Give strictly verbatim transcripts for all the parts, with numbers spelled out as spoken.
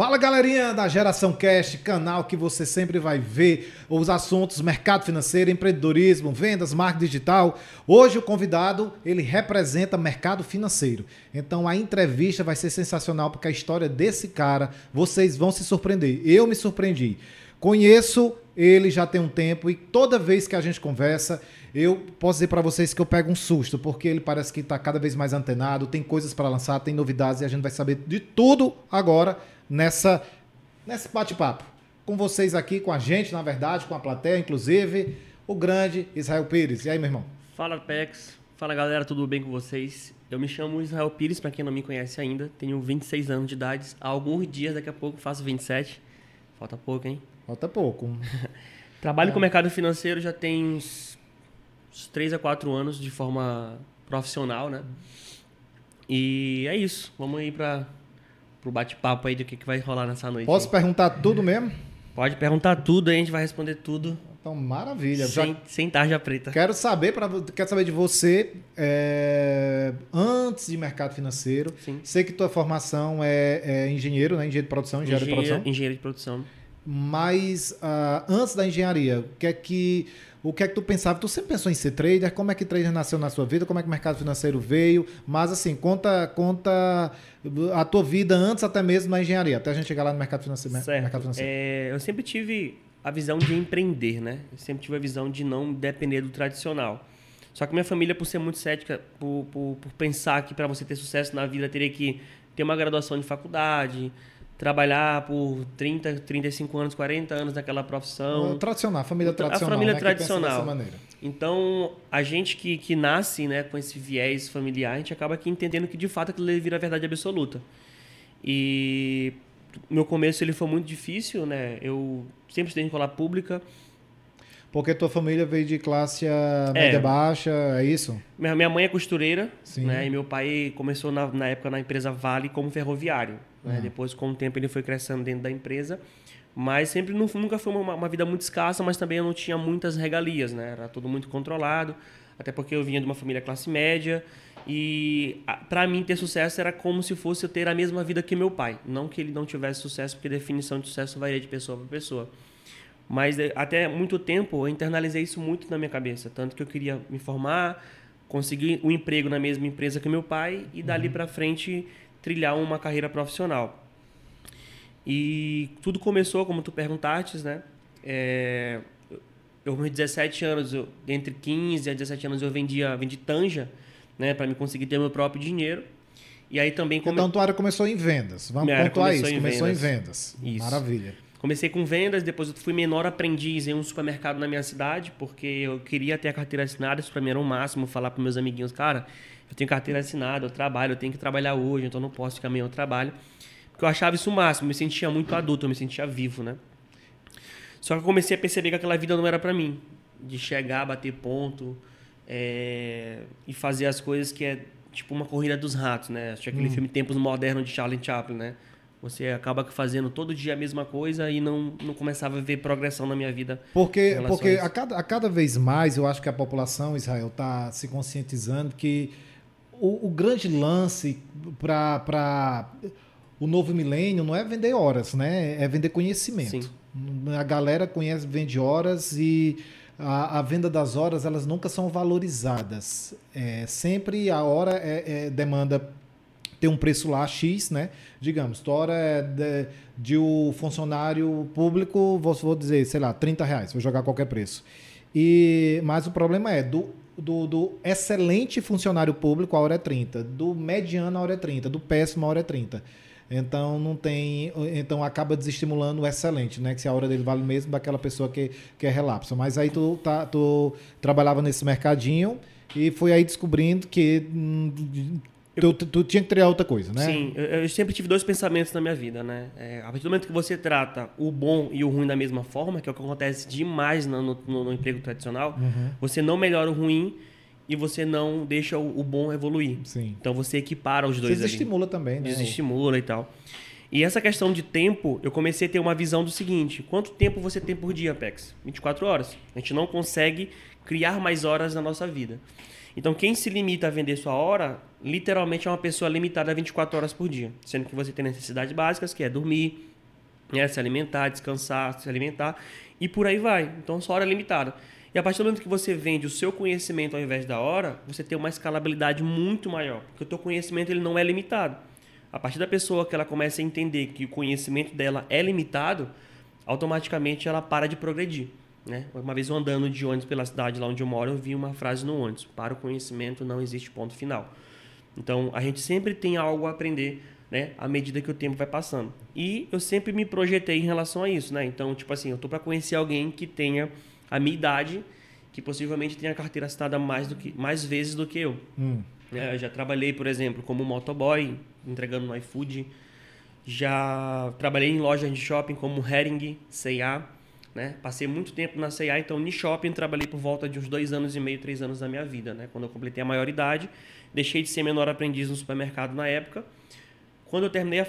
Fala galerinha da Geração Caxt, canal que você sempre vai ver os assuntos mercado financeiro, empreendedorismo, vendas, marketing digital. Hoje o convidado, ele representa mercado financeiro. Então a entrevista vai ser sensacional porque a história desse cara, vocês vão se surpreender. Eu me surpreendi. Conheço ele já tem um tempo e toda vez que a gente conversa, eu posso dizer para vocês que eu pego um susto, porque ele parece que está cada vez mais antenado, tem coisas para lançar, tem novidades e a gente vai saber de tudo agora. Nessa, nesse bate-papo, com vocês aqui, com a gente, na verdade, com a plateia, inclusive, o grande Israel Pires. E aí, meu irmão? Fala, Pex. Fala, galera. Tudo bem com vocês? Eu me chamo Israel Pires, para quem não me conhece ainda. Tenho vinte e seis anos de idade. Há alguns dias, daqui a pouco, faço vinte e sete. Falta pouco, hein? Falta pouco. Trabalho é. com o mercado financeiro já tem uns, uns três a quatro anos de forma profissional, né? E é isso. Vamos aí para... pro bate-papo aí do que, que vai rolar nessa noite. Posso aí. perguntar tudo mesmo? Pode perguntar tudo, aí a gente vai responder tudo. Então, maravilha. Sem, Já... sem tarja preta. Quero saber, pra... Quero saber de você, é... antes de mercado financeiro. Sim. Sei que tua formação é, é engenheiro, né? Engenheiro de produção, engenheiro Engenheiro de produção. Engenheiro de produção. Mas, uh, antes da engenharia, o que é que... O que é que tu pensava? Tu sempre pensou em ser trader? Como é que trader nasceu na sua vida? Como é que o mercado financeiro veio? Mas assim, conta, conta a tua vida antes até mesmo na engenharia, até a gente chegar lá no mercado financeiro. Certo. Mercado financeiro. É, eu sempre tive a visão de empreender, né? Eu sempre tive a visão de não depender do tradicional. Só que minha família, por ser muito cética, por, por, por pensar que para você ter sucesso na vida, teria que ter uma graduação de faculdade... Trabalhar por trinta, trinta e cinco anos, quarenta anos naquela profissão. Tradicional, família tradicional. A família, né, tradicional. Dessa maneira. Então, a gente que, que nasce, né, com esse viés familiar, a gente acaba aqui entendendo que, de fato, aquilo vira a verdade absoluta. E meu começo ele foi muito difícil, né? Eu sempre estudei em escola pública. Porque tua família veio de classe média é. baixa, é isso? Minha, minha mãe é costureira, Sim. né? E meu pai começou, na, na época, na empresa Vale como ferroviário. Né? Uhum. Depois, com o tempo, ele foi crescendo dentro da empresa, mas sempre não, nunca foi uma, uma vida muito escassa, mas também eu não tinha muitas regalias, né? Era tudo muito controlado, até porque eu vinha de uma família classe média e para mim ter sucesso era como se fosse eu ter a mesma vida que meu pai, não que ele não tivesse sucesso, porque a definição de sucesso varia de pessoa para pessoa, mas até muito tempo eu internalizei isso muito na minha cabeça, tanto que eu queria me formar, conseguir um emprego na mesma empresa que meu pai e dali uhum. para frente trilhar uma carreira profissional. E tudo começou, como tu perguntaste, né? É, eu, com dezessete anos, eu, entre quinze a dezessete anos, eu vendia, vendi tanja, né? Para me conseguir ter meu próprio dinheiro. E aí também... Come... Então, tua área começou em vendas. Vamos minha pontuar começou isso. Em começou vendas. em vendas. Isso. Maravilha. Comecei com vendas, depois eu fui menor aprendiz em um supermercado na minha cidade, porque eu queria ter a carteira assinada, isso para mim era o máximo, falar para meus amiguinhos, cara... Eu tenho carteira assinada, eu trabalho, eu tenho que trabalhar hoje, então não posso ficar amanhã ao trabalho. Porque eu achava isso o máximo, eu me sentia muito adulto, eu me sentia vivo, né? Só que eu comecei a perceber que aquela vida não era pra mim. De chegar, bater ponto é... e fazer as coisas que é tipo uma corrida dos ratos, né? Tinha aquele hum. filme Tempos Modernos de Charlie Chaplin, né? Você acaba fazendo todo dia a mesma coisa e não, não começava a ver progressão na minha vida. Porque, porque a, a, cada, a cada vez mais eu acho que a população, Israel, está se conscientizando que O, o grande lance para o novo milênio não é vender horas, né? É vender conhecimento. Sim. A galera conhece, vende horas e a, a venda das horas elas nunca são valorizadas. É, sempre a hora é, é, demanda ter um preço lá X, né? Digamos, tua hora é de, de um funcionário público, vou, vou dizer, sei lá, trinta reais, vou jogar qualquer preço. E, mas o problema é do Do, do excelente funcionário público, a hora é trinta. Do mediano, a hora é trinta. Do péssimo, a hora é trinta. Então, não tem, então acaba desestimulando o excelente, né? Que se a hora dele vale mesmo daquela pessoa que, que é relapso. Mas aí tu, tá, tu trabalhava nesse mercadinho e foi aí descobrindo que hum, tu, tu, tu tinha que criar outra coisa, né? Sim, eu, eu sempre tive dois pensamentos na minha vida, né? É, a partir do momento que você trata o bom e o ruim da mesma forma, que é o que acontece demais no, no, no emprego tradicional, uhum. você não melhora o ruim e você não deixa o, o bom evoluir. Sim. Então você equipara os dois. Você desestimula também, né? Desestimula e tal. E essa questão de tempo, eu comecei a ter uma visão do seguinte: quanto tempo você tem por dia, Pex? vinte e quatro horas. A gente não consegue criar mais horas na nossa vida. Então, quem se limita a vender sua hora, literalmente é uma pessoa limitada a vinte e quatro horas por dia. Sendo que você tem necessidades básicas, que é dormir, né, se alimentar, descansar, se alimentar, e por aí vai. Então, sua hora é limitada. E a partir do momento que você vende o seu conhecimento ao invés da hora, você tem uma escalabilidade muito maior, porque o teu conhecimento ele não é limitado. A partir da pessoa que ela começa a entender que o conhecimento dela é limitado, automaticamente ela para de progredir, né? Uma vez eu andando de ônibus pela cidade lá onde eu moro, eu vi uma frase no ônibus: para o conhecimento não existe ponto final. Então, a gente sempre tem algo a aprender, né, à medida que o tempo vai passando. E eu sempre me projetei em relação a isso, né? Então, tipo assim, eu tô para conhecer alguém que tenha a minha idade, que possivelmente tenha a carteira assinada mais, do que, mais vezes do que eu. Hum. É, eu já trabalhei, por exemplo, como motoboy, entregando no iFood. Já trabalhei em lojas de shopping como Hering, C e A. Né? Passei muito tempo na C e A, então no shopping trabalhei por volta de uns dois anos e meio, três anos da minha vida. Né? Quando eu completei a maioridade, deixei de ser menor aprendiz no supermercado na época. Quando eu terminei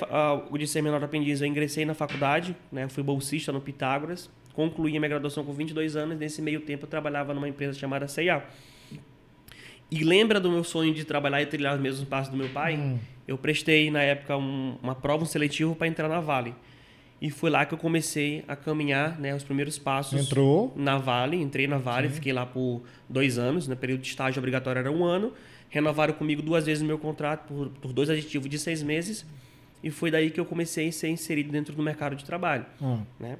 o de ser menor aprendiz, eu ingressei na faculdade, né? Eu fui bolsista no Pitágoras. Concluí a minha graduação com vinte e dois anos. Nesse meio tempo, eu trabalhava numa empresa chamada C e A. E lembra do meu sonho de trabalhar e trilhar os mesmos passos do meu pai? Hum. Eu prestei, na época, um, uma prova, um seletivo para entrar na Vale. E foi lá que eu comecei a caminhar, né, os primeiros passos. Entrou? Na Vale, entrei na Vale, sim. Fiquei lá por dois anos. No período de estágio obrigatório era um ano. Renovaram comigo duas vezes o meu contrato por, por dois aditivos de seis meses. E foi daí que eu comecei a ser inserido dentro do mercado de trabalho. Hum. Né?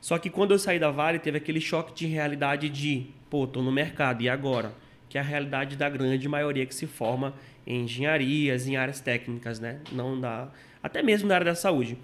Só que quando eu saí da Vale, teve aquele choque de realidade de, pô, tô no mercado, e agora? Que é a realidade da grande maioria que se forma em engenharias, em áreas técnicas, né? Não da, até mesmo na área da saúde.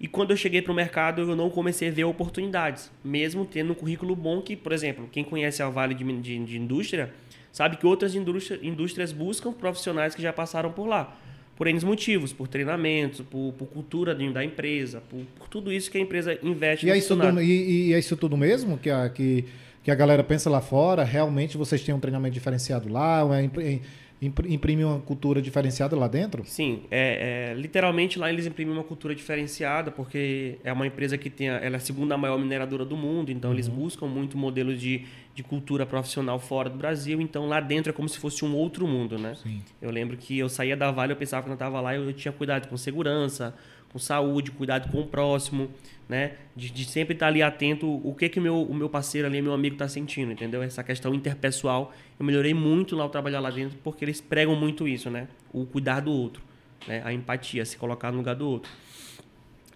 E quando eu cheguei pro mercado, eu não comecei a ver oportunidades, mesmo tendo um currículo bom que, por exemplo, quem conhece a Vale de, de, de indústria, sabe que outras indústria, indústrias buscam profissionais que já passaram por lá. Por N motivos, por treinamentos, por, por cultura da empresa, por, por tudo isso que a empresa investe. E é isso tudo, e, e é isso tudo mesmo que a, que, que a galera pensa lá fora? Realmente vocês têm um treinamento diferenciado lá? Imprimem uma cultura diferenciada lá dentro? Sim, é, é, literalmente lá eles imprimem uma cultura diferenciada, porque é uma empresa que tem a, ela é a segunda maior mineradora do mundo, então uhum. eles buscam muito modelo de, de cultura profissional fora do Brasil, então lá dentro é como se fosse um outro mundo, né? Sim. Eu lembro que eu saía da Vale, eu pensava que eu estava lá, eu, eu tinha cuidado com segurança, com saúde, cuidado com o próximo, né? De, de sempre estar ali atento o que que meu, o meu parceiro ali, meu amigo está sentindo, entendeu? Essa questão interpessoal, eu melhorei muito lá ao trabalhar lá dentro, porque eles pregam muito isso, né? O cuidar do outro, né? A empatia, se colocar no lugar do outro.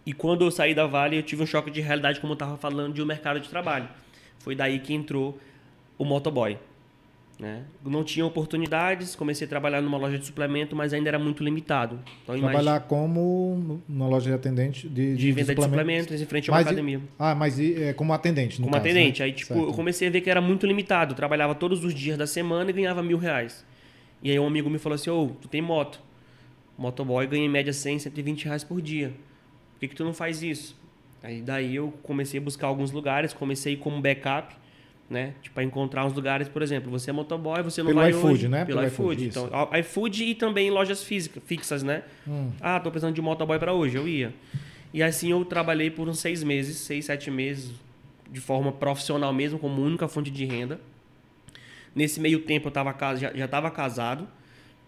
E quando eu saí da Vale, eu tive um choque de realidade, como eu estava falando, de um mercado de trabalho. Foi daí que entrou o motoboy, né? Não tinha oportunidades, comecei a trabalhar numa loja de suplemento, mas ainda era muito limitado. Então, trabalhar imagine... como numa loja de atendente de, de, de venda de suplementos, de suplementos em frente a uma mas academia. E, ah, mas e, é, como atendente, no Como caso, atendente. Né? Aí tipo, certo. Eu comecei a ver que era muito limitado. Eu trabalhava todos os dias da semana e ganhava mil reais. E aí um amigo me falou assim: ô, tu tem moto. Motoboy ganha em média cem, cento e vinte reais por dia. Por que que tu não faz isso? Aí daí eu comecei a buscar alguns lugares, comecei como backup, né? Tipo, encontrar uns lugares, por exemplo, você é motoboy, você não Pelo vai iFood, hoje, né? Pelo, Pelo iFood, né? Pelo iFood. Então, iFood e também em lojas físicas, fixas, né? Hum. Ah, tô precisando de motoboy para hoje, eu ia. E assim eu trabalhei por uns seis meses, seis, sete meses, de forma profissional mesmo, como única fonte de renda. Nesse meio tempo eu tava, já estava casado,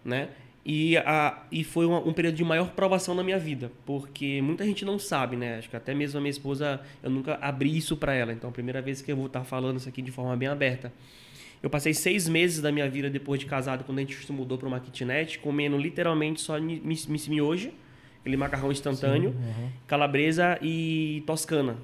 né? E, a, e foi uma, um período de maior provação na minha vida, porque muita gente não sabe, né? Acho que até mesmo a minha esposa, eu nunca abri isso para ela. Então, a primeira vez que eu vou estar falando isso aqui de forma bem aberta. Eu passei seis meses da minha vida depois de casado, quando a gente se mudou para uma kitnet, comendo literalmente só miojo, aquele macarrão instantâneo, sim, uhum. calabresa e toscana.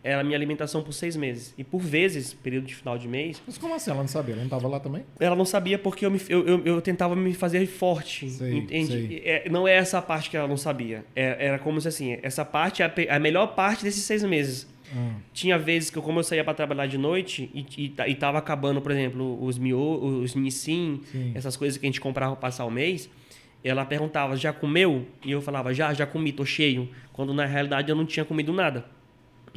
Era a minha alimentação por seis meses. E por vezes, período de final de mês... Mas como assim? Ela não sabia? Ela não estava lá também? Ela não sabia porque eu, me, eu, eu, eu tentava me fazer forte. Sei, entende? Sei. É, não é essa parte que ela não sabia. É, era como se assim... Essa parte é a, a melhor parte desses seis meses. Hum. Tinha vezes que eu, como eu saía para trabalhar de noite e, e, e tava acabando, por exemplo, os miô, os nissin, essas coisas que a gente comprava para passar o mês... Ela perguntava, já comeu? E eu falava, já, já comi, tô cheio. Quando na realidade eu não tinha comido nada.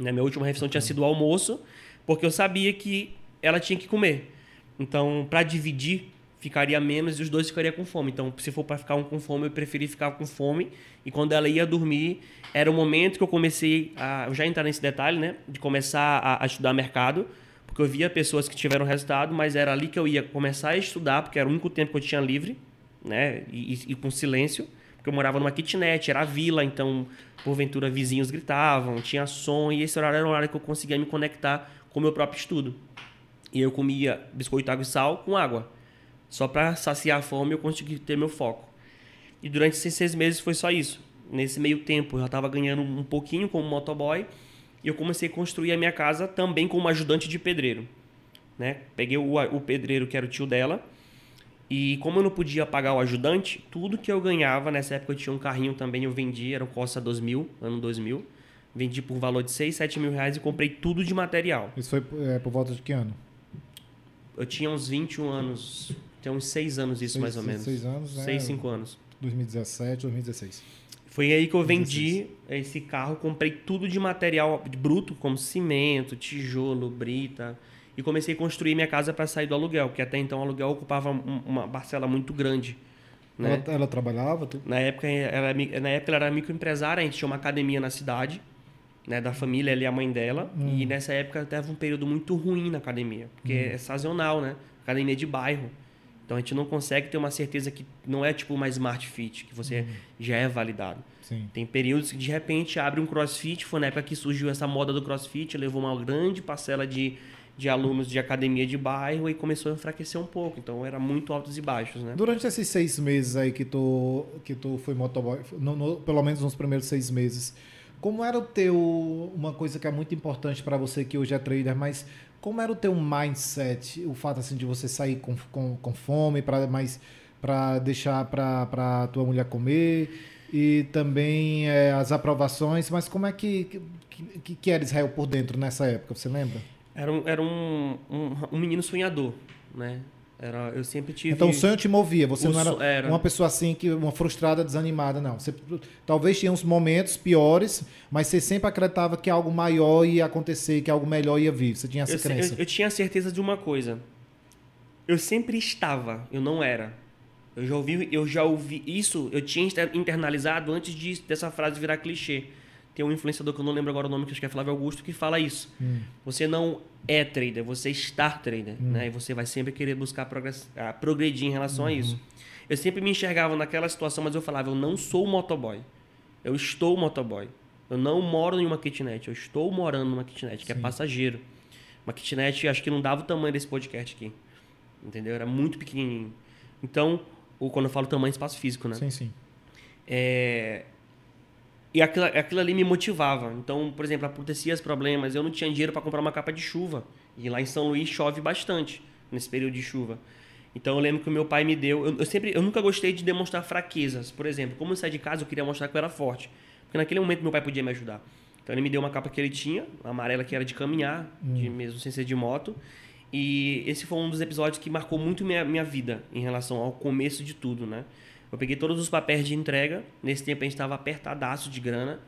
Né? Minha última refeição tinha sido o almoço, porque eu sabia que ela tinha que comer. Então, para dividir, ficaria menos e os dois ficariam com fome. Então, se for para ficar um com fome, eu preferi ficar com fome. E quando ela ia dormir, era o momento que eu comecei a... Eu já entrar nesse detalhe, né? De começar a, a estudar mercado. porque eu via pessoas que tiveram resultado, mas era ali que eu ia começar a estudar, porque era o único tempo que eu tinha livre, né? E, e, e com silêncio, porque eu morava numa kitnet, era a vila, então, porventura, vizinhos gritavam, tinha som, e esse horário era um horário que eu conseguia me conectar com o meu próprio estudo. E eu comia biscoito, água e sal com água. Só para saciar a fome eu consegui ter meu foco. E durante esses seis meses foi só isso. Nesse meio tempo eu já estava ganhando um pouquinho como motoboy, e eu comecei a construir a minha casa também como ajudante de pedreiro, né? Peguei o, o pedreiro, que era o tio dela, e como eu não podia pagar o ajudante, tudo que eu ganhava, nessa época eu tinha um carrinho também, eu vendi, era o Costa dois mil, ano dois mil, vendi por valor de seis, sete mil reais e comprei tudo de material. Isso foi é, por volta de que ano? Eu tinha uns vinte e um anos, tem uns seis anos isso, seis, mais ou menos. seis anos, né? seis, cinco anos. dois mil e dezessete, dois mil e dezesseis. Foi aí que eu vendi esse carro, comprei tudo de material bruto, como cimento, tijolo, brita, e comecei a construir minha casa para sair do aluguel, porque até então o aluguel ocupava uma parcela muito grande, né? Ela, ela trabalhava? Tu... Na época, ela, na época ela era microempresária, a gente tinha uma academia na cidade, né, da família, ela e a mãe dela, hum. E nessa época teve um período muito ruim na academia, porque hum. é sazonal, né? Academia de bairro. Então a gente não consegue ter uma certeza que não é tipo uma Smart Fit, que você uhum. já é validado. Sim. Tem períodos que de repente abre um CrossFit, foi na época que surgiu essa moda do CrossFit, levou uma grande parcela de, de alunos de academia de bairro e começou a enfraquecer um pouco. Então era muito altos e baixos, né? Durante esses seis meses aí que tu, que tu foi motoboy, no, no, pelo menos nos primeiros seis meses, como era o teu, uma coisa que é muito importante para você que hoje é trader, mas... Como era o teu mindset, o fato assim de você sair com, com, com fome para mais para deixar para para tua mulher comer e também é, as aprovações, mas como é que que, que era Israel por dentro nessa época, você lembra? Era um, era um, um, um menino sonhador, né? Era, eu sempre tive... Então o sonho te movia, você não era, era uma pessoa assim, que uma frustrada, desanimada, não. Você, talvez tinha uns momentos piores, mas você sempre acreditava que algo maior ia acontecer, que algo melhor ia vir. Você tinha essa eu, crença. Eu, eu tinha a certeza de uma coisa. Eu sempre estava, eu não era. Eu já ouvi, eu já ouvi isso, eu tinha internalizado antes de, dessa frase virar clichê. Tem um influenciador que eu não lembro agora o nome, que acho que é Flávio Augusto, que fala isso. Hum. Você não é trader, você está trader. Hum. Né? E você vai sempre querer buscar progress... ah, progredir em relação uhum. a isso. Eu sempre me enxergava naquela situação, mas eu falava, eu não sou motoboy. Eu estou motoboy. Eu não moro em uma kitnet, eu estou morando numa kitnet, que Sim. é passageiro. Uma kitnet, acho que não dava o tamanho desse podcast aqui. Entendeu? Era muito pequenininho. Então, ou quando eu falo tamanho, espaço físico, né? Sim, sim. É... E aquilo, aquilo ali me motivava. Então, por exemplo, acontecia os problemas. Eu não tinha dinheiro para comprar uma capa de chuva. E lá em São Luís chove bastante nesse período de chuva. Então, eu lembro que o meu pai me deu... Eu, eu, sempre, eu nunca gostei de demonstrar fraquezas. Por exemplo, como eu saí de casa, eu queria mostrar que eu era forte. Porque naquele momento meu pai podia me ajudar. Então, ele me deu uma capa que ele tinha, amarela, que era de caminhar, hum. de mesmo sem ser de moto. E esse foi um dos episódios que marcou muito minha, minha vida em relação ao começo de tudo, né? Eu peguei todos os papéis de entrega. Nesse tempo a gente estava apertadaço de grana.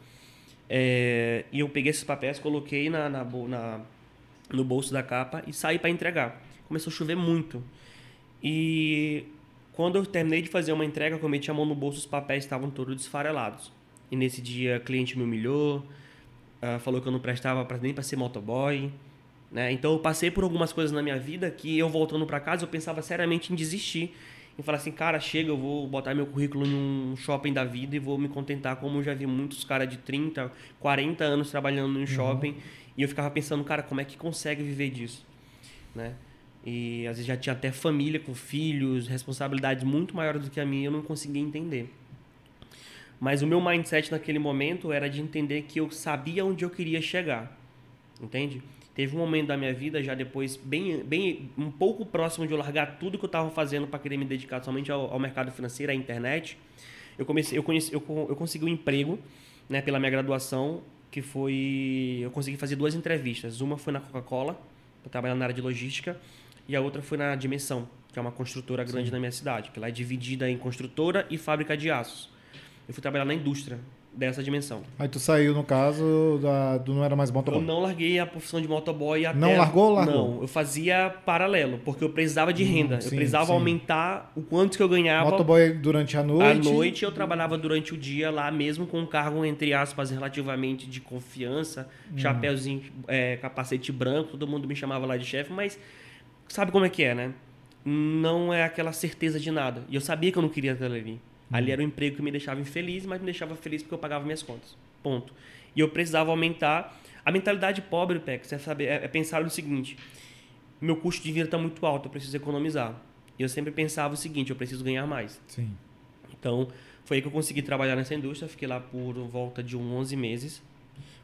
É, e eu peguei esses papéis, coloquei na, na, na, no bolso da capa e saí para entregar. Começou a chover muito. E quando eu terminei de fazer uma entrega, eu meti a mão no bolso, os papéis estavam todos desfarelados. E nesse dia o cliente me humilhou, falou que eu não prestava nem para ser motoboy, né? Então eu passei por algumas coisas na minha vida que eu voltando para casa eu pensava seriamente em desistir. E falar assim, cara, chega, eu vou botar meu currículo em um shopping da vida e vou me contentar, como eu já vi muitos caras de trinta, quarenta anos trabalhando em um shopping. Uhum. E eu ficava pensando, cara, como é que consegue viver disso? Né? E às vezes já tinha até família com filhos, responsabilidades muito maiores do que a minha, eu não conseguia entender. Mas o meu mindset naquele momento era de entender que eu sabia onde eu queria chegar. Entende? Teve um momento da minha vida, já depois, bem, bem um pouco próximo de eu largar tudo que eu estava fazendo para querer me dedicar somente ao, ao mercado financeiro, à internet. Eu, comecei, eu, conheci, eu, eu consegui um emprego, né, pela minha graduação, que foi... Eu consegui fazer duas entrevistas. Uma foi na Coca-Cola, para trabalhar na área de logística, e a outra foi na Dimensão, que é uma construtora grande Sim. na minha cidade, que lá é dividida em construtora e fábrica de aços. Eu fui trabalhar na indústria, dessa dimensão. Aí tu saiu, no caso, da, do não era mais motoboy. Eu não larguei a profissão de motoboy até... Não largou ou largou? Não, eu fazia paralelo, porque eu precisava de renda. Hum, sim, eu precisava sim. aumentar o quanto que eu ganhava. Motoboy durante a noite? À noite eu trabalhava durante o dia lá mesmo com um cargo, entre aspas, relativamente de confiança, hum. chapéuzinho, é, capacete branco, todo mundo me chamava lá de chefe, mas sabe como é que é, né? Não é aquela certeza de nada. E eu sabia que eu não queria aquela ali. Ali era um emprego que me deixava infeliz, mas me deixava feliz porque eu pagava minhas contas. Ponto. E eu precisava aumentar. A mentalidade pobre, Pex, é, saber, é pensar no seguinte. Meu custo de vida está muito alto, eu preciso economizar. E eu sempre pensava o seguinte, eu preciso ganhar mais. Sim. Então, foi aí que eu consegui trabalhar nessa indústria. Fiquei lá por volta de onze meses.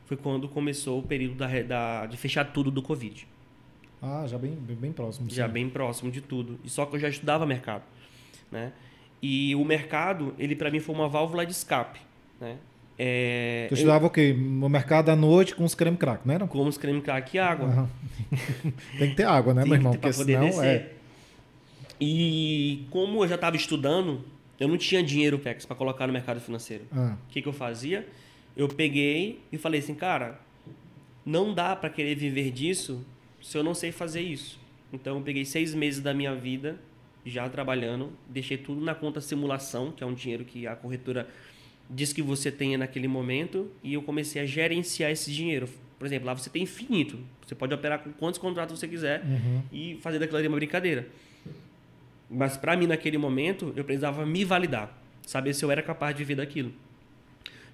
Foi quando começou o período da, da, de fechar tudo do Covid. Ah, já bem, bem próximo. Sim. Já bem próximo de tudo. E só que eu já estudava mercado, né? E o mercado, ele para mim foi uma válvula de escape, né? É, tu estudava eu... o quê? O mercado à noite com os creme crack, não era? Com os creme crack e água. Uhum. Tem que ter água, né, meu irmão? Porque senão é... E como eu já estava estudando, eu não tinha dinheiro, Pex, para colocar no mercado financeiro. Ah. O que, que eu fazia? Eu peguei e falei assim, cara, não dá para querer viver disso se eu não sei fazer isso. Então eu peguei seis meses da minha vida... já trabalhando, deixei tudo na conta simulação, que é um dinheiro que a corretora diz que você tenha naquele momento, e eu comecei a gerenciar esse dinheiro. Por exemplo, lá você tem infinito, você pode operar com quantos contratos você quiser, uhum. e fazer daquilo ali uma brincadeira. Mas para mim, naquele momento, eu precisava me validar, saber se eu era capaz de viver daquilo.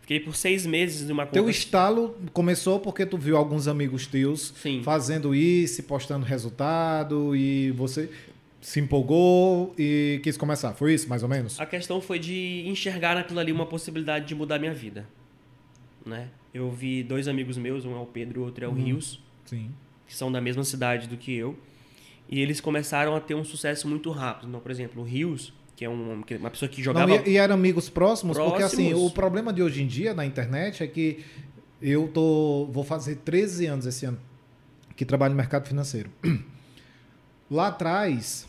Fiquei por seis meses numa conta... Teu estalo começou porque tu viu alguns amigos teus Sim. fazendo isso, postando resultado, e você... se empolgou e quis começar. Foi isso, mais ou menos? A questão foi de enxergar naquilo ali uma possibilidade de mudar minha vida, né? Eu vi dois amigos meus, um é o Pedro e o outro é o hum, Rios, sim. que são da mesma cidade do que eu, e eles começaram a ter um sucesso muito rápido. Então, por exemplo, o Rios, que é um, uma pessoa que jogava... Não, e, e eram amigos próximos, próximos, porque assim, o problema de hoje em dia na internet é que eu tô, vou fazer treze anos esse ano que trabalho no mercado financeiro. Lá atrás...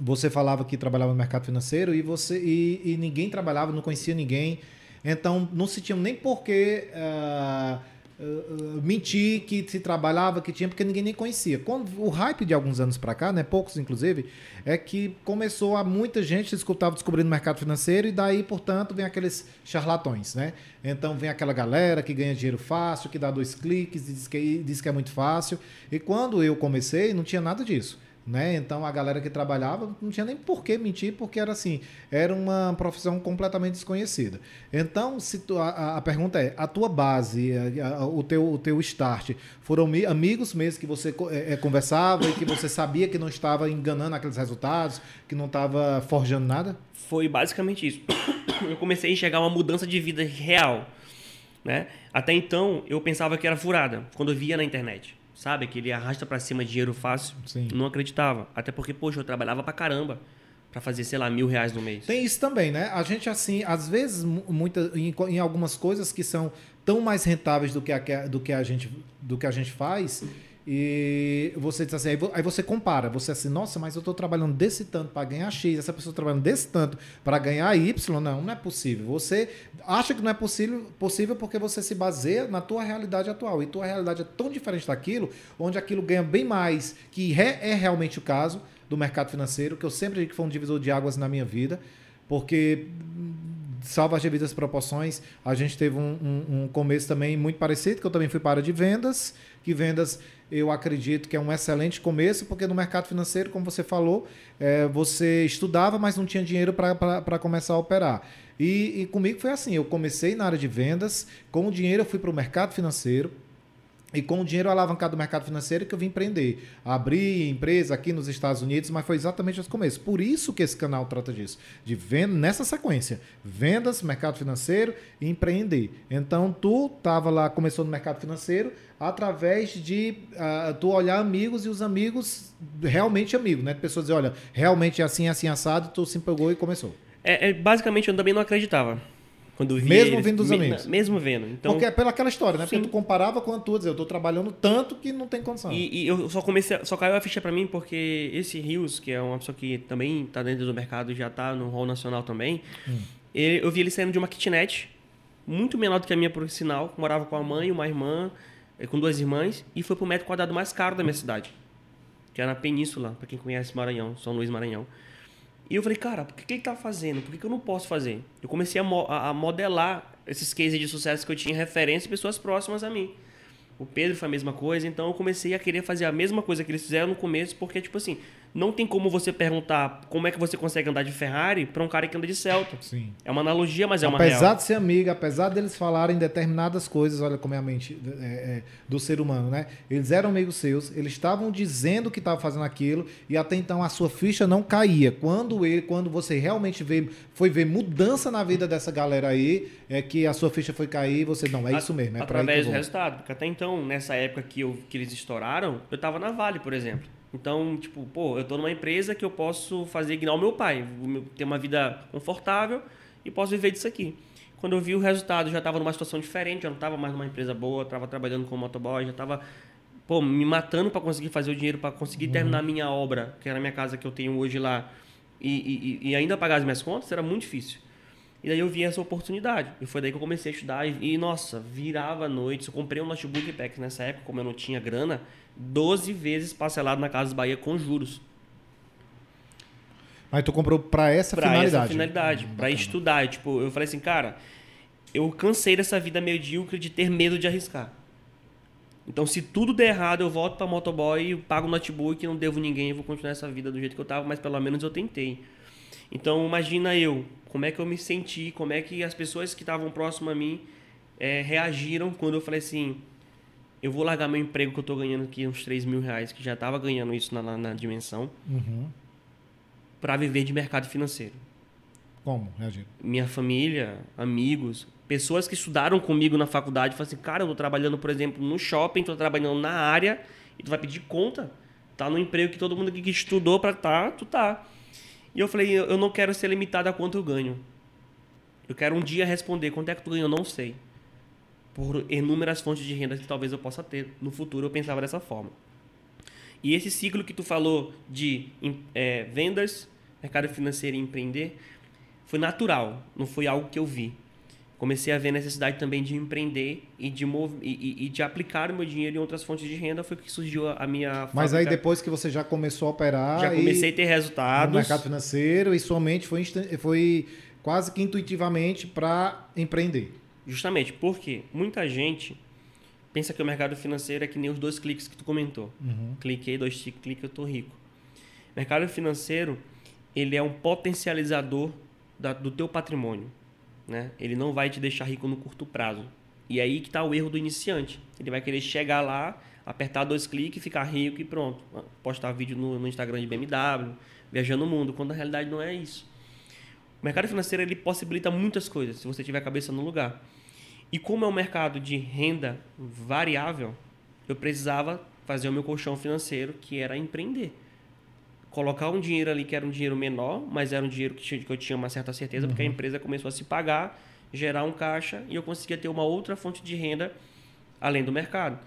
Você falava que trabalhava no mercado financeiro e, você, e, e ninguém trabalhava, não conhecia ninguém. Então, não se tinha nem por que uh, uh, mentir que se trabalhava, que tinha, porque ninguém nem conhecia. Quando, o hype de alguns anos para cá, né, poucos inclusive, é que começou a muita gente escutava descobrindo o mercado financeiro e daí, portanto, vem aqueles charlatões, né? Então, vem aquela galera que ganha dinheiro fácil, que dá dois cliques e diz que, e diz que é muito fácil. E quando eu comecei, não tinha nada disso. Né? Então a galera que trabalhava não tinha nem por que mentir, porque era assim, era uma profissão completamente desconhecida. Então se tu, a, a pergunta é, a tua base, a, a, o, teu, o teu start, foram mi, amigos mesmo que você é, conversava e que você sabia que não estava enganando aqueles resultados, que não estava forjando nada? Foi basicamente isso. Eu comecei a enxergar uma mudança de vida real, né? Até então eu pensava que era furada, quando eu via na internet. Sabe? Que ele arrasta pra cima dinheiro fácil. Sim. Não acreditava. Até porque, poxa, eu trabalhava pra caramba pra fazer, sei lá, mil reais no mês. Tem isso também, né? A gente, assim, às vezes, muita, em, em algumas coisas que são tão mais rentáveis do que a, do que a, gente, do que a gente faz... E você diz assim, aí você compara, você assim, nossa, mas eu estou trabalhando desse tanto para ganhar X, essa pessoa trabalhando desse tanto para ganhar Y, não, não é possível. Você acha que não é possível, possível porque você se baseia na tua realidade atual. E tua realidade é tão diferente daquilo, onde aquilo ganha bem mais, que é realmente o caso do mercado financeiro, que eu sempre digo que foi um divisor de águas na minha vida, porque... salva as devidas proporções, a gente teve um, um, um começo também muito parecido, que eu também fui para de vendas, que vendas eu acredito que é um excelente começo, porque no mercado financeiro, como você falou, é, você estudava, mas não tinha dinheiro para começar a operar. E, e comigo foi assim, eu comecei na área de vendas, com o dinheiro eu fui para o mercado financeiro, e com o dinheiro alavancado do mercado financeiro que eu vim empreender. Abri empresa aqui nos Estados Unidos, mas foi exatamente esse começo. Por isso que esse canal trata disso. De venda, nessa sequência. Vendas, mercado financeiro e empreender. Então, tu tava lá, começou no mercado financeiro através de uh, tu olhar amigos e os amigos realmente amigos, né? Pessoas dizem, olha, realmente é assim, assim, assado, tu se empolgou e começou. É, é, basicamente, eu também não acreditava. Quando vi mesmo eles, vendo dos me, amigos. Mesmo vendo. Então, porque é pela aquela história, né? Sim. Porque tu comparava com a tua, dizer, eu tô trabalhando tanto que não tem condição. E, e eu só comecei, só caiu a ficha pra mim porque esse Rios, que é uma pessoa que também tá dentro do mercado, já tá no rol nacional também, hum. ele, eu vi ele saindo de uma kitnet, muito menor do que a minha, por sinal. Morava com a mãe, uma irmã, com duas irmãs, e foi pro metro quadrado mais caro da minha cidade, que era na Península, pra quem conhece Maranhão, São Luís, Maranhão. E eu falei, cara, por que, que ele tá fazendo? Por que, que eu não posso fazer? Eu comecei a, mo a modelar esses cases de sucesso que eu tinha em referência e pessoas próximas a mim. O Pedro foi a mesma coisa, então eu comecei a querer fazer a mesma coisa que eles fizeram no começo, porque, tipo assim, não tem como você perguntar como é que você consegue andar de Ferrari para um cara que anda de Celta. Sim. É uma analogia, mas é uma real. Apesar de ser amigo, apesar deles falarem determinadas coisas, olha como é a mente é, é, do ser humano, né? Eles eram amigos seus, eles estavam dizendo que estavam fazendo aquilo e até então a sua ficha não caía. Quando, ele, quando você realmente vê, foi ver mudança na vida dessa galera aí, é que a sua ficha foi cair e você, não, é a, isso mesmo. É através do resultado, porque até então, Então, nessa época que, eu, que eles estouraram, eu tava na Vale, por exemplo. Então, tipo, pô, eu tô numa empresa que eu posso fazer igual o meu pai, ter uma vida confortável e posso viver disso aqui. Quando eu vi o resultado, eu já tava numa situação diferente, eu não tava mais numa empresa boa, eu tava trabalhando como motoboy, já tava, pô, me matando para conseguir fazer o dinheiro, para conseguir terminar a minha obra, que era a minha casa que eu tenho hoje lá, e, e, e ainda pagar as minhas contas, era muito difícil. E daí eu vi essa oportunidade. E foi daí que eu comecei a estudar. E, e nossa, virava a noite. Eu comprei um notebook pack nessa época, como eu não tinha grana, doze vezes parcelado na Casa Bahia com juros. Mas tu comprou pra essa pra finalidade? Pra essa finalidade. Hum, pra estudar. E, tipo, eu falei assim, cara, eu cansei dessa vida medíocre de ter medo de arriscar. Então, se tudo der errado, eu volto pra motoboy, pago o notebook, não devo ninguém, eu vou continuar essa vida do jeito que eu tava, mas pelo menos eu tentei. Então, imagina eu, como é que eu me senti, como é que as pessoas que estavam próximas a mim é, reagiram quando eu falei assim, eu vou largar meu emprego que eu tô ganhando aqui uns três mil reais, que já tava ganhando isso na, na dimensão, uhum, para viver de mercado financeiro. Como reagiram? Minha família, amigos, pessoas que estudaram comigo na faculdade, falaram assim, cara, eu tô trabalhando, por exemplo, no shopping, tô trabalhando na área, e tu vai pedir conta, tá no emprego que todo mundo aqui que estudou para tá, tu tá. E eu falei, eu não quero ser limitado a quanto eu ganho. Eu quero um dia responder, quanto é que tu ganha, eu não sei. Por inúmeras fontes de renda que talvez eu possa ter. No futuro eu pensava dessa forma. E esse ciclo que tu falou de é, vendas, mercado financeiro e empreender, foi natural, não foi algo que eu vi. Comecei a ver a necessidade também de empreender e de, e, e de aplicar o meu dinheiro em outras fontes de renda. Foi que surgiu a minha fábrica. Mas aí depois que você já começou a operar... Já comecei a ter resultados. No mercado financeiro e sua mente foi, foi quase que intuitivamente para empreender. Justamente, porque muita gente pensa que o mercado financeiro é que nem os dois cliques que tu comentou. Uhum. Cliquei, dois cliques, eu tô rico. Mercado financeiro, ele é um potencializador da, do teu patrimônio. Né? Ele não vai te deixar rico no curto prazo. E aí que está o erro do iniciante. Ele vai querer chegar lá, apertar dois cliques, ficar rico e pronto. Postar vídeo no, no Instagram de B M W, viajando o mundo, quando na realidade não é isso. O mercado financeiro ele possibilita muitas coisas, se você tiver a cabeça no lugar. E como é um mercado de renda variável, eu precisava fazer o meu colchão financeiro, que era empreender. Colocar um dinheiro ali que era um dinheiro menor, mas era um dinheiro que eu tinha uma certa certeza, uhum, porque a empresa começou a se pagar, gerar um caixa e eu conseguia ter uma outra fonte de renda além do mercado,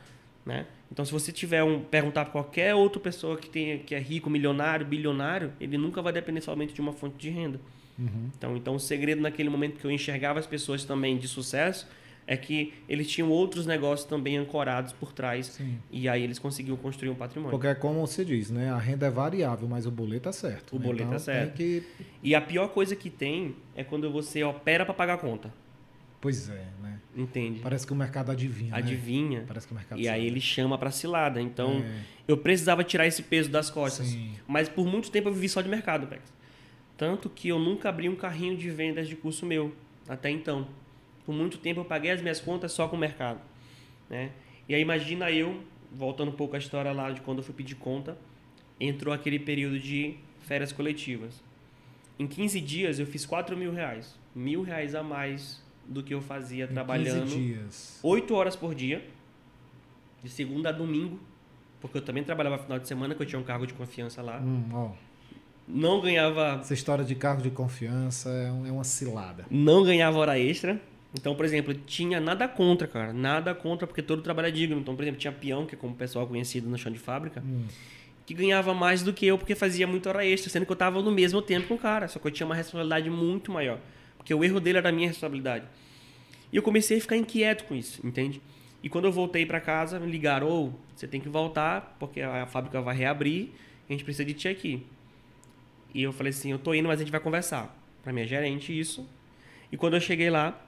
né? Então, se você tiver um perguntar para qualquer outra pessoa que tenha, que é rico, milionário, bilionário, ele nunca vai depender somente de uma fonte de renda. Uhum. Então, então, o segredo naquele momento que eu enxergava as pessoas também de sucesso é que eles tinham outros negócios também ancorados por trás. Sim. E aí eles conseguiam construir um patrimônio. Porque é como você diz, né? A renda é variável, mas o boleto é certo. O né? boleto então, é certo. Tem que... E a pior coisa que tem é quando você opera para pagar a conta. Pois é, né? Entende? Parece que o mercado adivinha. Adivinha. Né? Parece que o mercado e sabe. Aí ele chama para cilada. Então, é. eu precisava tirar esse peso das costas. Sim. Mas por muito tempo eu vivi só de mercado, Pex. Tanto que eu nunca abri um carrinho de vendas de curso meu, até então. Por muito tempo eu paguei as minhas contas só com o mercado, né? E aí imagina eu, voltando um pouco a história lá de quando eu fui pedir conta, entrou aquele período de férias coletivas. Em quinze dias eu fiz quatro mil reais. Mil reais a mais do que eu fazia em trabalhando. quinze dias. oito horas por dia, de segunda a domingo, porque eu também trabalhava no final de semana, que eu tinha um cargo de confiança lá. Hum, ó. Não ganhava... Essa história de cargo de confiança é uma cilada. Não ganhava hora extra. Então, por exemplo, tinha nada contra, cara. Nada contra, porque todo trabalho é digno. Então, por exemplo, tinha peão, que é como o pessoal conhecido no chão de fábrica, hum. que ganhava mais do que eu, porque fazia muita hora extra, sendo que eu estava no mesmo tempo com o cara. Só que eu tinha uma responsabilidade muito maior. Porque o erro dele era a minha responsabilidade. E eu comecei a ficar inquieto com isso, entende? E quando eu voltei para casa, me ligaram, ou, você tem que voltar, porque a fábrica vai reabrir, a gente precisa de ti aqui. E eu falei assim, eu tô indo, mas a gente vai conversar. Pra minha gerente, isso. E quando eu cheguei lá,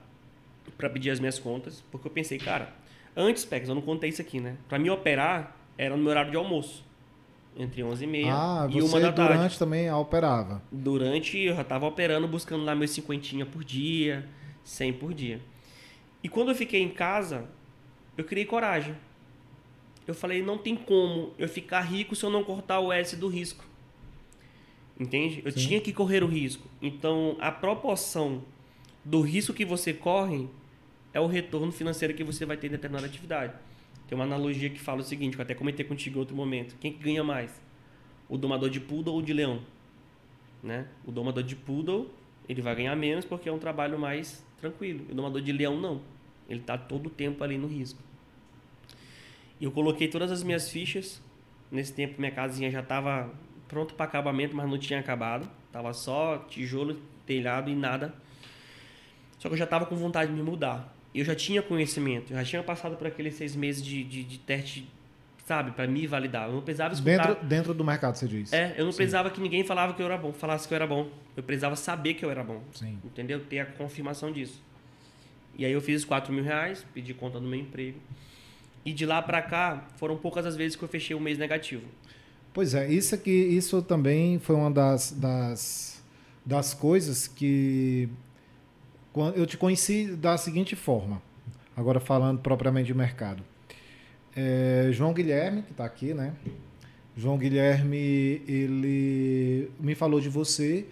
pra pedir as minhas contas, porque eu pensei, cara, antes, Pex, eu não contei isso aqui, né? Pra me operar, era no meu horário de almoço. Entre onze e meia ah, e uma da tarde. Ah, durante também operava? Durante, eu já tava operando, buscando lá meus cinquentinha por dia, cem por dia. E quando eu fiquei em casa, eu criei coragem. Eu falei, não tem como eu ficar rico se eu não cortar o S do risco. Entende? Eu Sim. tinha que correr o risco. Então, a proporção do risco que você corre é o retorno financeiro que você vai ter em determinada atividade. Tem uma analogia que fala o seguinte, que eu até comentei contigo em outro momento. Quem ganha mais? O domador de poodle ou de leão? Né? O domador de poodle, ele vai ganhar menos porque é um trabalho mais tranquilo. O domador de leão, não. Ele está todo o tempo ali no risco. E eu coloquei todas as minhas fichas. Nesse tempo, minha casinha já estava pronto para acabamento, mas não tinha acabado. Tava só tijolo, telhado e nada. Só que eu já tava com vontade de me mudar. Eu já tinha conhecimento. Eu já tinha passado por aqueles seis meses de, de, de teste, sabe? Para me validar. Eu não precisava escutar... Dentro, dentro do mercado, você diz. É, eu não Sim. precisava que ninguém falava que eu era bom, falasse que eu era bom. Eu precisava saber que eu era bom. Sim. Entendeu? Ter a confirmação disso. E aí eu fiz quatro mil reais, pedi conta no meu emprego. E de lá para cá, foram poucas as vezes que eu fechei um mês negativo. Pois é, isso aqui, isso também foi uma das, das, das coisas que eu te conheci da seguinte forma, agora falando propriamente de mercado. É, João Guilherme, que está aqui, né? João Guilherme, ele me falou de você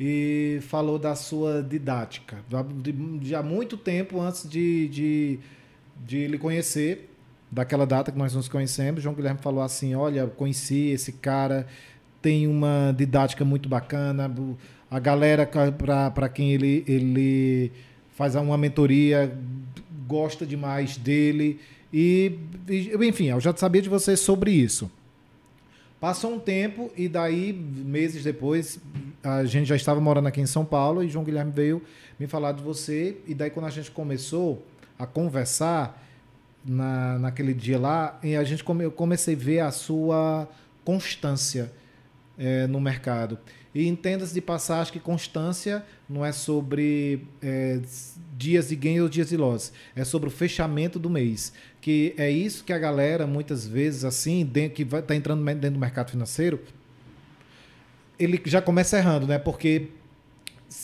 e falou da sua didática. Já há muito tempo antes de, de, de lhe conhecer, daquela data que nós nos conhecemos, João Guilherme falou assim, olha, conheci esse cara, tem uma didática muito bacana, a galera para quem ele, ele faz uma mentoria, gosta demais dele, e, e enfim, eu já sabia de você sobre isso. Passou um tempo e daí, meses depois, a gente já estava morando aqui em São Paulo e João Guilherme veio me falar de você, e daí quando a gente começou a conversar, Na, naquele dia lá, e a gente come, eu comecei a ver a sua constância é, no mercado. E entenda-se de passagem que constância não é sobre é, dias de ganho ou dias de loss, é sobre o fechamento do mês. Que é isso que a galera, muitas vezes, assim, dentro, que está entrando dentro do mercado financeiro, ele já começa errando, né? Porque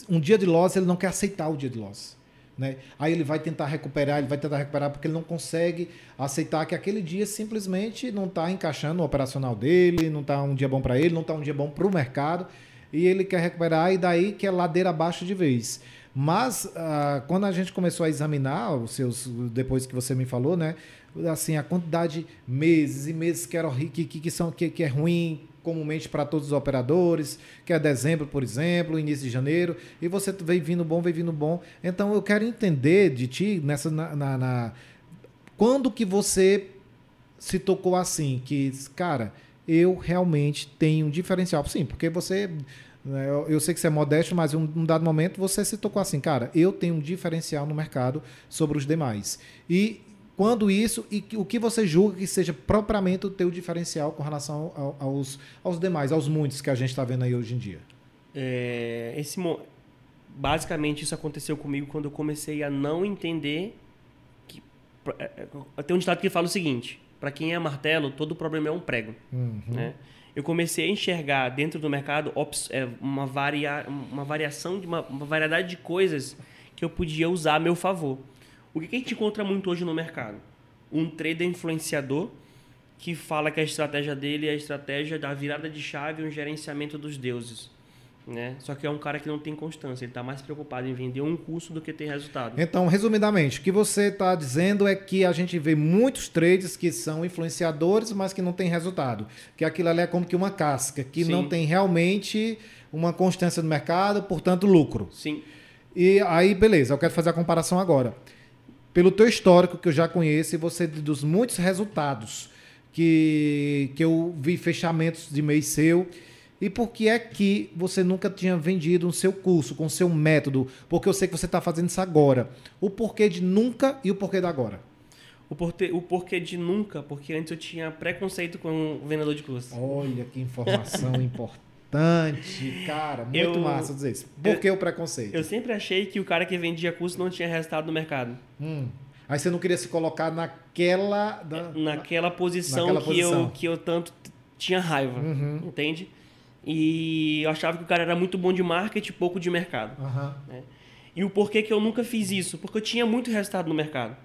um dia de loss, ele não quer aceitar o dia de loss. Né? Aí ele vai tentar recuperar, ele vai tentar recuperar porque ele não consegue aceitar que aquele dia simplesmente não está encaixando o operacional dele, não está um dia bom para ele, não está um dia bom para o mercado, e ele quer recuperar, e daí que é ladeira abaixo de vez. Mas ah, quando a gente começou a examinar os seus, depois que você me falou, né, assim, a quantidade de meses e meses que, era, que, que, são, que, que é ruim comumente para todos os operadores, que é dezembro, por exemplo, início de janeiro, e você vem vindo bom, vem vindo bom. Então eu quero entender de ti nessa, na, na, na... quando que você se tocou assim, que, cara, eu realmente tenho um diferencial. Sim, porque você... Eu sei que você é modesto, mas em um dado momento você se tocou assim, cara, eu tenho um diferencial no mercado sobre os demais. E quando isso, e o que você julga que seja propriamente o teu diferencial com relação ao, aos, aos demais, aos muitos que a gente está vendo aí hoje em dia? É, esse, basicamente isso aconteceu comigo quando eu comecei a não entender que... Tem um ditado que fala o seguinte, para quem é martelo, todo problema é um prego, uhum. né? Eu comecei a enxergar dentro do mercado uma, varia, uma variação, de uma, uma variedade de coisas que eu podia usar a meu favor. O que a gente encontra muito hoje no mercado? Um trader influenciador que fala que a estratégia dele é a estratégia da virada de chave, um gerenciamento dos deuses. Né? Só que é um cara que não tem constância, ele está mais preocupado em vender um curso do que ter resultado. Então, resumidamente, o que você está dizendo é que a gente vê muitos traders que são influenciadores, mas que não tem resultado, que aquilo ali é como que uma casca, que Sim. não tem realmente uma constância no mercado, portanto lucro. Sim. E aí, beleza, eu quero fazer a comparação agora. Pelo teu histórico que eu já conheço, e você dos muitos resultados que, que eu vi, fechamentos de mês seu, E por que é que você nunca tinha vendido o seu curso, com o seu método? Porque eu sei que você está fazendo isso agora. O porquê de nunca e o porquê da agora? O, porte, o porquê de nunca, porque antes eu tinha preconceito com o vendedor de curso. Olha que informação importante, cara. Muito eu, massa dizer isso. Por eu, que o preconceito? Eu sempre achei que o cara que vendia curso não tinha resultado no mercado. Hum. Aí você não queria se colocar naquela... Da, naquela posição, naquela que, posição. Eu, que eu tanto tinha raiva, uhum. entende? E eu achava que o cara era muito bom de marketing e pouco de mercado. Uhum. Né? E o porquê que eu nunca fiz isso? Porque eu tinha muito resultado no mercado.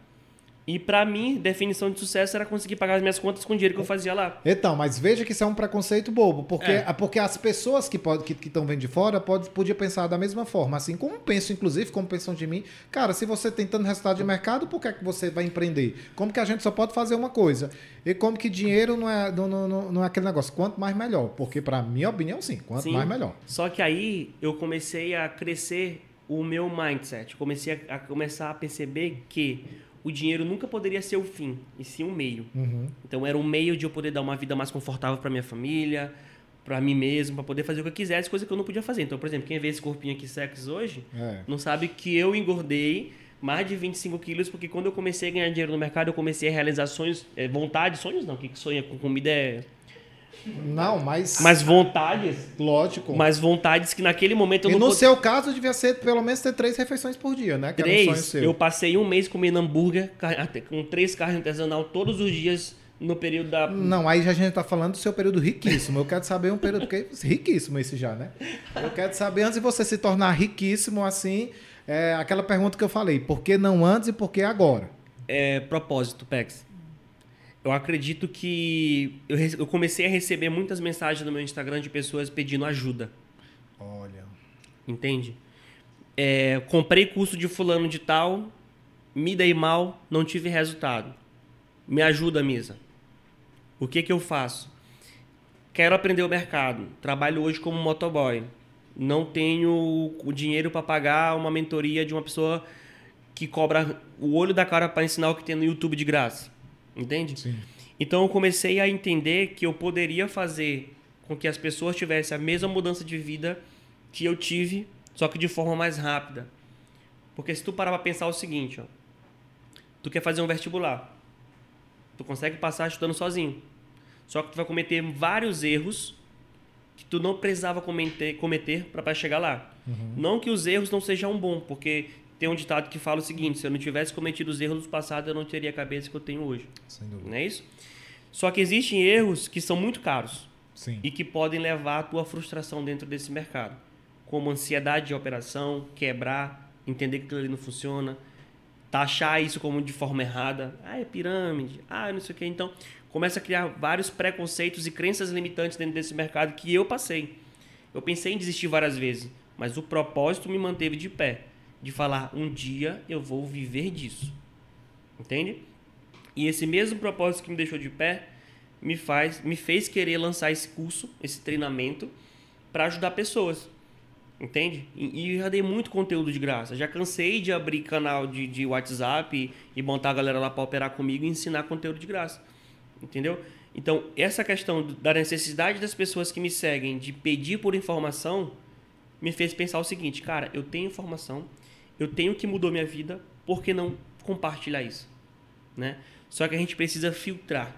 E pra mim, definição de sucesso era conseguir pagar as minhas contas com o dinheiro que eu fazia lá. Então, mas veja que isso é um preconceito bobo. Porque, é. porque as pessoas que estão que, que vendo de fora pode, podiam pensar da mesma forma. Assim, como penso, inclusive, como pensam de mim. Cara, se você tem tanto resultado de mercado, por que é que você vai empreender? Como que a gente só pode fazer uma coisa? E como que dinheiro não é, não, não, não é aquele negócio? Quanto mais, melhor. Porque, pra minha opinião, sim. Quanto sim, mais, melhor. Só que aí, eu comecei a crescer o meu mindset. Comecei a, a começar a perceber que... o dinheiro nunca poderia ser o fim, e sim um meio. Uhum. Então, era um meio de eu poder dar uma vida mais confortável para minha família, para mim mesmo, para poder fazer o que eu quisesse, coisa que eu não podia fazer. Então, por exemplo, quem vê esse corpinho aqui sexy hoje, é. não sabe que eu engordei mais de vinte e cinco quilos, porque quando eu comecei a ganhar dinheiro no mercado, eu comecei a realizar sonhos, é, vontades, sonhos não, o que sonha com comida é... Não, mas... Mas vontades... Lógico. Mas vontades que naquele momento... Eu e não no pod... seu caso, devia ser pelo menos ter três refeições por dia, né? Que três. Era um sonho seu. Eu passei um mês comendo hambúrguer com três carnes artesanal todos os dias no período da... Não, aí já a gente tá falando do seu período riquíssimo. Eu quero saber um período... Porque é riquíssimo esse já, né? Eu quero saber, antes de você se tornar riquíssimo, assim, é aquela pergunta que eu falei. Por que não antes e por que agora? É propósito, Pex. Eu acredito que eu, eu comecei a receber muitas mensagens no meu Instagram de pessoas pedindo ajuda. Olha. Entende? É, comprei curso de fulano de tal, me dei mal, não tive resultado. Me ajuda, Misa. O que que eu faço? Quero aprender o mercado. Trabalho hoje como motoboy. Não tenho o dinheiro para pagar uma mentoria de uma pessoa que cobra o olho da cara para ensinar o que tem no YouTube de graça. Entende? Sim. Então eu comecei a entender que eu poderia fazer com que as pessoas tivessem a mesma mudança de vida que eu tive, só que de forma mais rápida. Porque se tu parar pra pensar o seguinte, ó, tu quer fazer um vestibular, tu consegue passar estudando sozinho, só que tu vai cometer vários erros que tu não precisava cometer, cometer para chegar lá. Uhum. Não que os erros não sejam bons, porque... Tem um ditado que fala o seguinte: se eu não tivesse cometido os erros do passado, eu não teria a cabeça que eu tenho hoje. Sem dúvida. Não é isso? Só que existem erros que são muito caros. Sim. E que podem levar à tua frustração dentro desse mercado. Como ansiedade de operação, quebrar, entender que aquilo ali não funciona, taxar isso como de forma errada. Ah, é pirâmide. Ah, não sei o que. Então, começa a criar vários preconceitos e crenças limitantes dentro desse mercado que eu passei. Eu pensei em desistir várias vezes, mas o propósito me manteve de pé. De falar, um dia eu vou viver disso. Entende? E esse mesmo propósito que me deixou de pé, me, faz, me fez querer lançar esse curso, esse treinamento, para ajudar pessoas. Entende? E, e eu já dei muito conteúdo de graça. Já cansei de abrir canal de, de WhatsApp e, e montar a galera lá para operar comigo e ensinar conteúdo de graça. Entendeu? Então, essa questão da necessidade das pessoas que me seguem de pedir por informação, me fez pensar o seguinte: cara, eu tenho informação, eu tenho que mudou minha vida, por que não compartilhar isso? Né? Só que a gente precisa filtrar.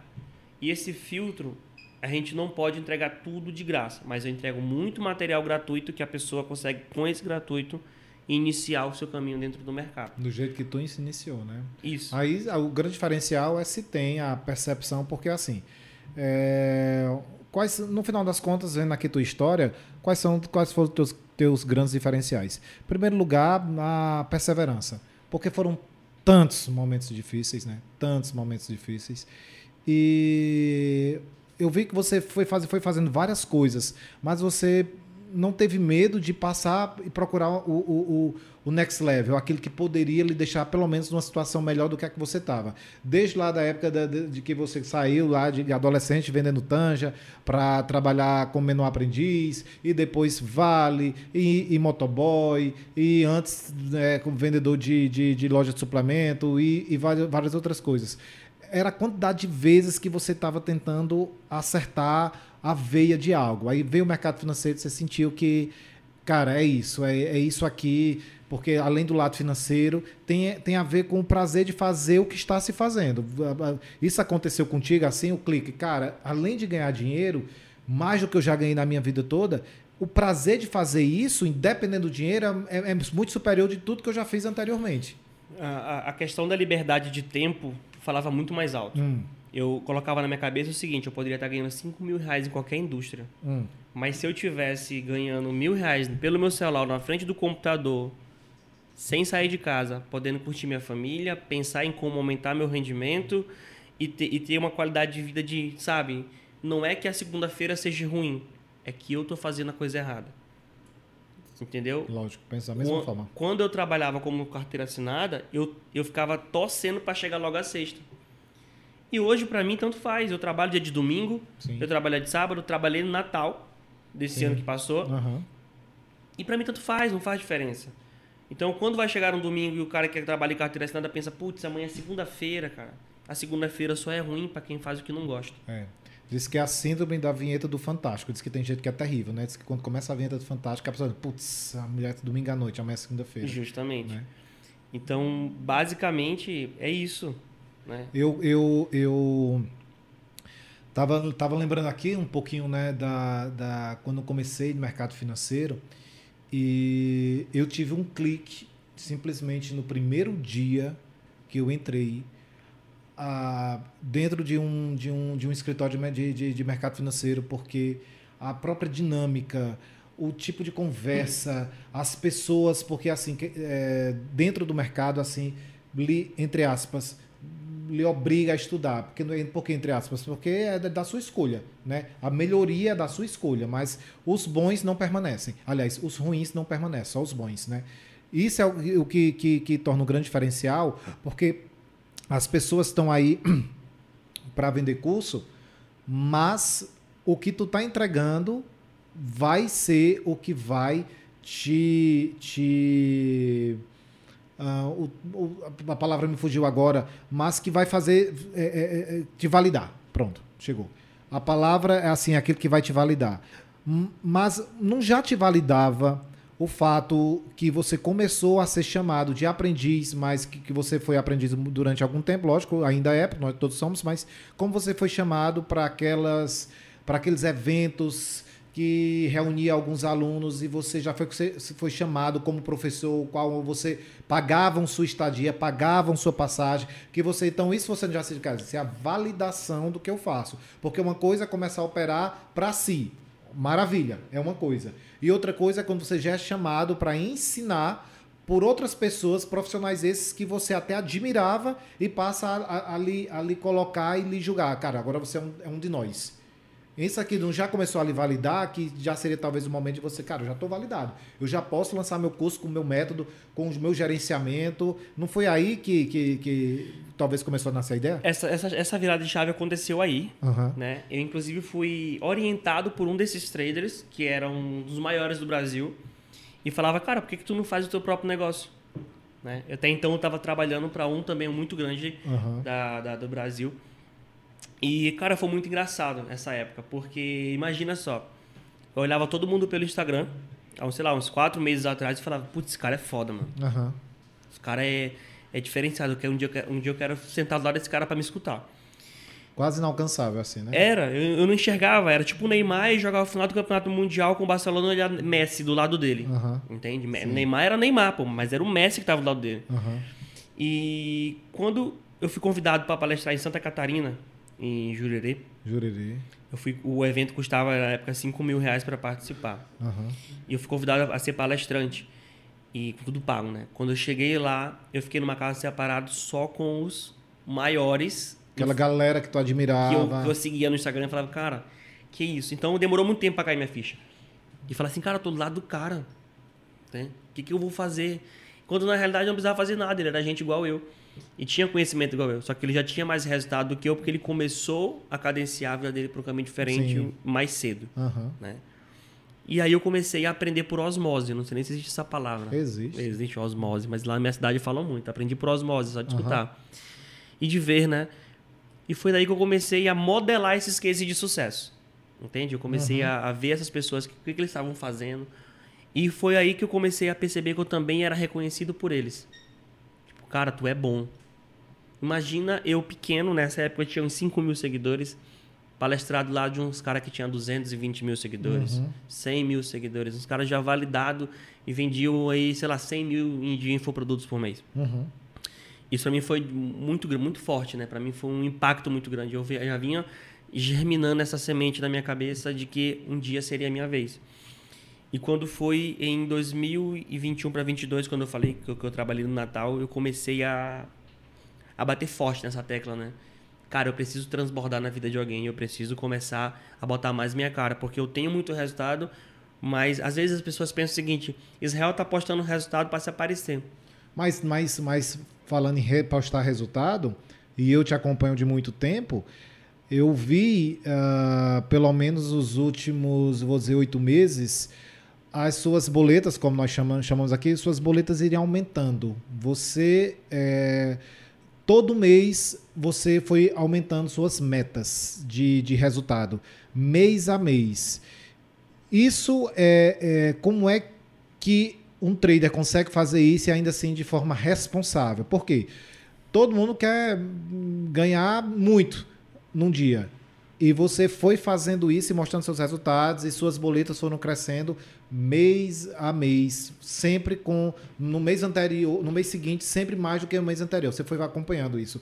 E esse filtro, a gente não pode entregar tudo de graça, mas eu entrego muito material gratuito que a pessoa consegue, com esse gratuito, iniciar o seu caminho dentro do mercado. Do jeito que tu iniciou, né? Isso. Aí o grande diferencial é se tem a percepção, porque assim... É... Quais, no final das contas, vendo aqui tua história, quais, são, quais foram os teus, teus grandes diferenciais? Em primeiro lugar, a perseverança. Porque foram tantos momentos difíceis, né? Tantos momentos difíceis. E eu vi que você foi, faz, foi fazendo várias coisas, mas você não teve medo de passar e procurar o, o, o next level, aquilo que poderia lhe deixar pelo menos numa situação melhor do que a que você estava. Desde lá da época de, de, de que você saiu lá de adolescente vendendo tanja para trabalhar como menor aprendiz, e depois Vale, e, e motoboy, e antes é, como vendedor de, de, de loja de suplemento e, e várias, várias outras coisas. Era a quantidade de vezes que você estava tentando acertar a veia de algo. Aí veio o mercado financeiro e você sentiu que, cara, é isso, é, é isso aqui, porque além do lado financeiro, tem, tem a ver com o prazer de fazer o que está se fazendo. Isso aconteceu contigo, assim, o clique. Cara, além de ganhar dinheiro, mais do que eu já ganhei na minha vida toda, o prazer de fazer isso, independente do dinheiro, é, é muito superior de tudo que eu já fiz anteriormente. A, a questão da liberdade de tempo falava muito mais alto. Hum. Eu colocava na minha cabeça o seguinte: eu poderia estar ganhando cinco mil reais em qualquer indústria. Hum. Mas se eu estivesse ganhando mil reais pelo meu celular, na frente do computador, sem sair de casa, podendo curtir minha família, pensar em como aumentar meu rendimento e ter, e ter uma qualidade de vida de, sabe? Não é que a segunda-feira seja ruim, é que eu estou fazendo a coisa errada. Entendeu? Lógico, pensa da mesma o, forma. Quando eu trabalhava como carteira assinada, eu, eu ficava torcendo para chegar logo à sexta. E hoje, para mim, tanto faz. Eu trabalho dia de domingo, sim, eu trabalho dia de sábado, eu trabalhei no Natal desse, sim, ano que passou. Uhum. E para mim, tanto faz, não faz diferença. Então, quando vai chegar um domingo e o cara que trabalha em carteira assinada pensa, putz, amanhã é segunda-feira, cara. A segunda-feira só é ruim para quem faz o que não gosta. É. Diz que é a síndrome da vinheta do Fantástico. Diz que tem gente que é terrível, né? Diz que quando começa a vinheta do Fantástico, a pessoa diz, putz, a mulher é domingo à noite, amanhã é segunda-feira. Justamente. Né? Então, basicamente, é isso. Né? Eu, eu, eu tava, tava lembrando aqui um pouquinho, né, da, da, quando eu comecei no mercado financeiro, e eu tive um clique simplesmente no primeiro dia que eu entrei dentro de um, de um, de um escritório de, de, de mercado financeiro, porque a própria dinâmica, o tipo de conversa, as pessoas, porque assim, é, dentro do mercado, assim, li, entre aspas, lhe obriga a estudar, porque, porque entre aspas, porque é da sua escolha, né? A melhoria é da sua escolha, mas os bons não permanecem, aliás, os ruins não permanecem, só os bons, né? Isso é o que, que, que torna um grande diferencial, porque as pessoas estão aí para vender curso, mas o que tu tá entregando vai ser o que vai te... te uh, o, o, a palavra me fugiu agora, mas que vai fazer... É, é, é, te validar. Pronto, chegou. A palavra é assim, aquilo que vai te validar. Mas não já te validava o fato que você começou a ser chamado de aprendiz, mas que, que você foi aprendiz durante algum tempo, lógico, ainda é, nós todos somos, mas como você foi chamado para aquelas, para aqueles eventos que reunia alguns alunos, e você já foi, você foi chamado como professor, o qual você pagavam sua estadia, pagavam sua passagem, que você, então isso você já se diz, cara, isso é a validação do que eu faço, porque uma coisa é começar a operar para si, maravilha, é uma coisa. E outra coisa é quando você já é chamado para ensinar por outras pessoas, profissionais esses que você até admirava, e passa a, a, a, lhe, a lhe colocar e lhe julgar. Cara, agora você é um, é um de nós. Isso aqui não já começou a lhe validar, que já seria talvez o momento de você, cara, eu já estou validado. Eu já posso lançar meu curso com o meu método, com o meu gerenciamento. Não foi aí que, que, que talvez começou a nascer a ideia? Essa, essa, essa virada de chave aconteceu aí. Uhum. Né? Eu, inclusive, fui orientado por um desses traders, que era um dos maiores do Brasil, e falava, cara, por que, que tu não faz o teu próprio negócio? Né? Até então eu estava trabalhando para um também muito grande, uhum, da, da, do Brasil. E, cara, foi muito engraçado nessa época, porque imagina só, eu olhava todo mundo pelo Instagram, sei lá, uns quatro meses atrás, e falava, putz, esse cara é foda, mano. Uhum. Esse cara é, é diferenciado, um dia, um dia eu quero sentar do lado desse cara pra me escutar. Quase inalcançável, assim, né? Era, eu, eu não enxergava, era tipo o Neymar e jogava o final do Campeonato Mundial com o Barcelona, e era Messi do lado dele, uhum, entende? Sim. Neymar era Neymar, pô, mas era o Messi que tava do lado dele. Uhum. E quando eu fui convidado pra palestrar em Santa Catarina, em Jurerê. Jurerê. Eu fui, o evento custava, na época, cinco mil reais para participar. Uhum. E eu fui convidado a ser palestrante. E tudo pago, né? Quando eu cheguei lá, eu fiquei numa casa separada só com os maiores. Aquela galera que tu admirava. Que eu, que eu seguia no Instagram e falava, cara, que isso? Então, demorou muito tempo para cair minha ficha. E falava assim, cara, eu tô do lado do cara. Né? O que, que eu vou fazer? Quando na realidade não precisava fazer nada, ele era gente igual eu. E tinha conhecimento igual eu. Só que ele já tinha mais resultado do que eu, porque ele começou a cadenciar a vida dele para um caminho diferente Sim. mais cedo. Uhum. Né? E aí eu comecei a aprender por osmose. Não sei nem se existe essa palavra. Existe. Existe osmose, mas lá na minha cidade falam muito. Aprendi por osmose, só de escutar. Uhum. E de ver, né? E foi daí que eu comecei a modelar esses cases de sucesso. Entende? Eu comecei uhum. a, a ver essas pessoas, o que, que eles estavam fazendo. E foi aí que eu comecei a perceber que eu também era reconhecido por eles. Tipo, cara, tu é bom. Imagina eu pequeno, nessa época eu tinha uns cinco mil seguidores, palestrado lá de uns caras que tinham duzentos e vinte mil seguidores, uhum. cem mil seguidores, uns caras já validados e vendiam aí, sei lá, cem mil de infoprodutos por mês. Uhum. Isso pra mim foi muito, muito forte, né? Pra mim foi um impacto muito grande. Eu já vinha germinando essa semente na minha cabeça de que um dia seria a minha vez. E quando foi em dois mil e vinte e um para vinte e dois, quando eu falei que eu, que eu trabalhei no Natal, eu comecei a, a bater forte nessa tecla, né? Cara, eu preciso transbordar na vida de alguém, eu preciso começar a botar mais minha cara, porque eu tenho muito resultado, mas às vezes as pessoas pensam o seguinte, Israel tá postando resultado para se aparecer. Mas, mas, mas falando em repostar resultado, e eu te acompanho de muito tempo... Eu vi, uh, pelo menos os últimos, vou dizer, oito meses, as suas boletas, como nós chamamos, chamamos aqui, suas boletas iriam aumentando. Você, é, todo mês, você foi aumentando suas metas de, de resultado, mês a mês. Isso, é, é como é que um trader consegue fazer isso e ainda assim de forma responsável? Por quê? Todo mundo quer ganhar muito num dia. E você foi fazendo isso e mostrando seus resultados e suas boletas foram crescendo mês a mês, sempre com no mês anterior, no mês seguinte, sempre mais do que no mês anterior. Você foi acompanhando isso.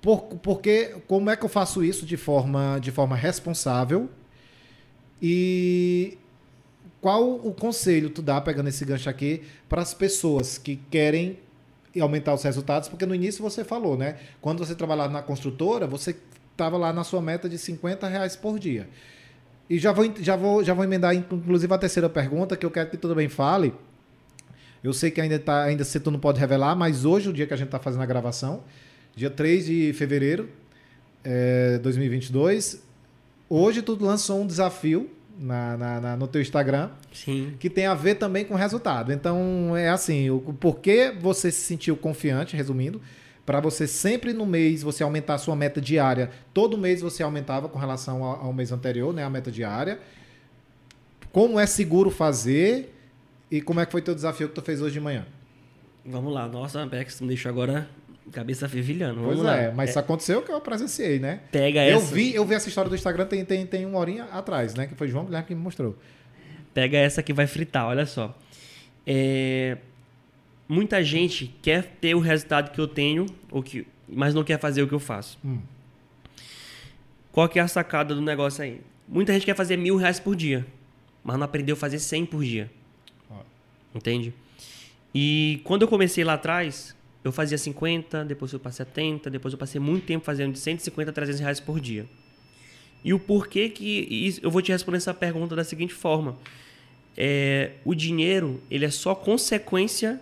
Por, porque como é que eu faço isso de forma, de forma responsável? E qual o conselho tu dá, pegando esse gancho aqui, para as pessoas que querem e aumentar os resultados, porque no início você falou, né? Quando você trabalhava na construtora, você estava lá na sua meta de cinquenta reais por dia. E já vou, já, vou, já vou emendar, inclusive, a terceira pergunta, que eu quero que tu também fale. Eu sei que ainda, tá, ainda se tu não pode revelar, mas hoje, o dia que a gente está fazendo a gravação, dia três de fevereiro de é, dois mil e vinte e dois, hoje tu lançou um desafio Na, na, na, no teu Instagram, Sim. que tem a ver também com resultado. Então, é assim, o porquê você se sentiu confiante, resumindo, para você sempre no mês, você aumentar a sua meta diária. Todo mês você aumentava com relação ao, ao mês anterior, né, a meta diária. Como é seguro fazer e como é que foi teu desafio que tu fez hoje de manhã? Vamos lá. Nossa, Bex, me deixou agora... Cabeça fervilhando, vamos pois lá. Pois é, mas é. Isso aconteceu que eu presenciei, né? Pega eu essa. Vi, eu vi essa história do Instagram tem, tem, tem uma horinha atrás, né? Que foi João Guilherme que me mostrou. Pega essa que vai fritar, olha só. É... Muita gente quer ter o resultado que eu tenho, ou que... mas não quer fazer o que eu faço. Hum. Qual que é a sacada do negócio aí? Muita gente quer fazer mil reais por dia, mas não aprendeu a fazer cem por dia. Ó. Entende? E quando eu comecei lá atrás... Eu fazia cinquenta, depois eu passei a setenta, depois eu passei muito tempo fazendo de cento e cinquenta a trezentos reais por dia. E o porquê que... Isso, eu vou te responder essa pergunta da seguinte forma. É, o dinheiro, ele é só consequência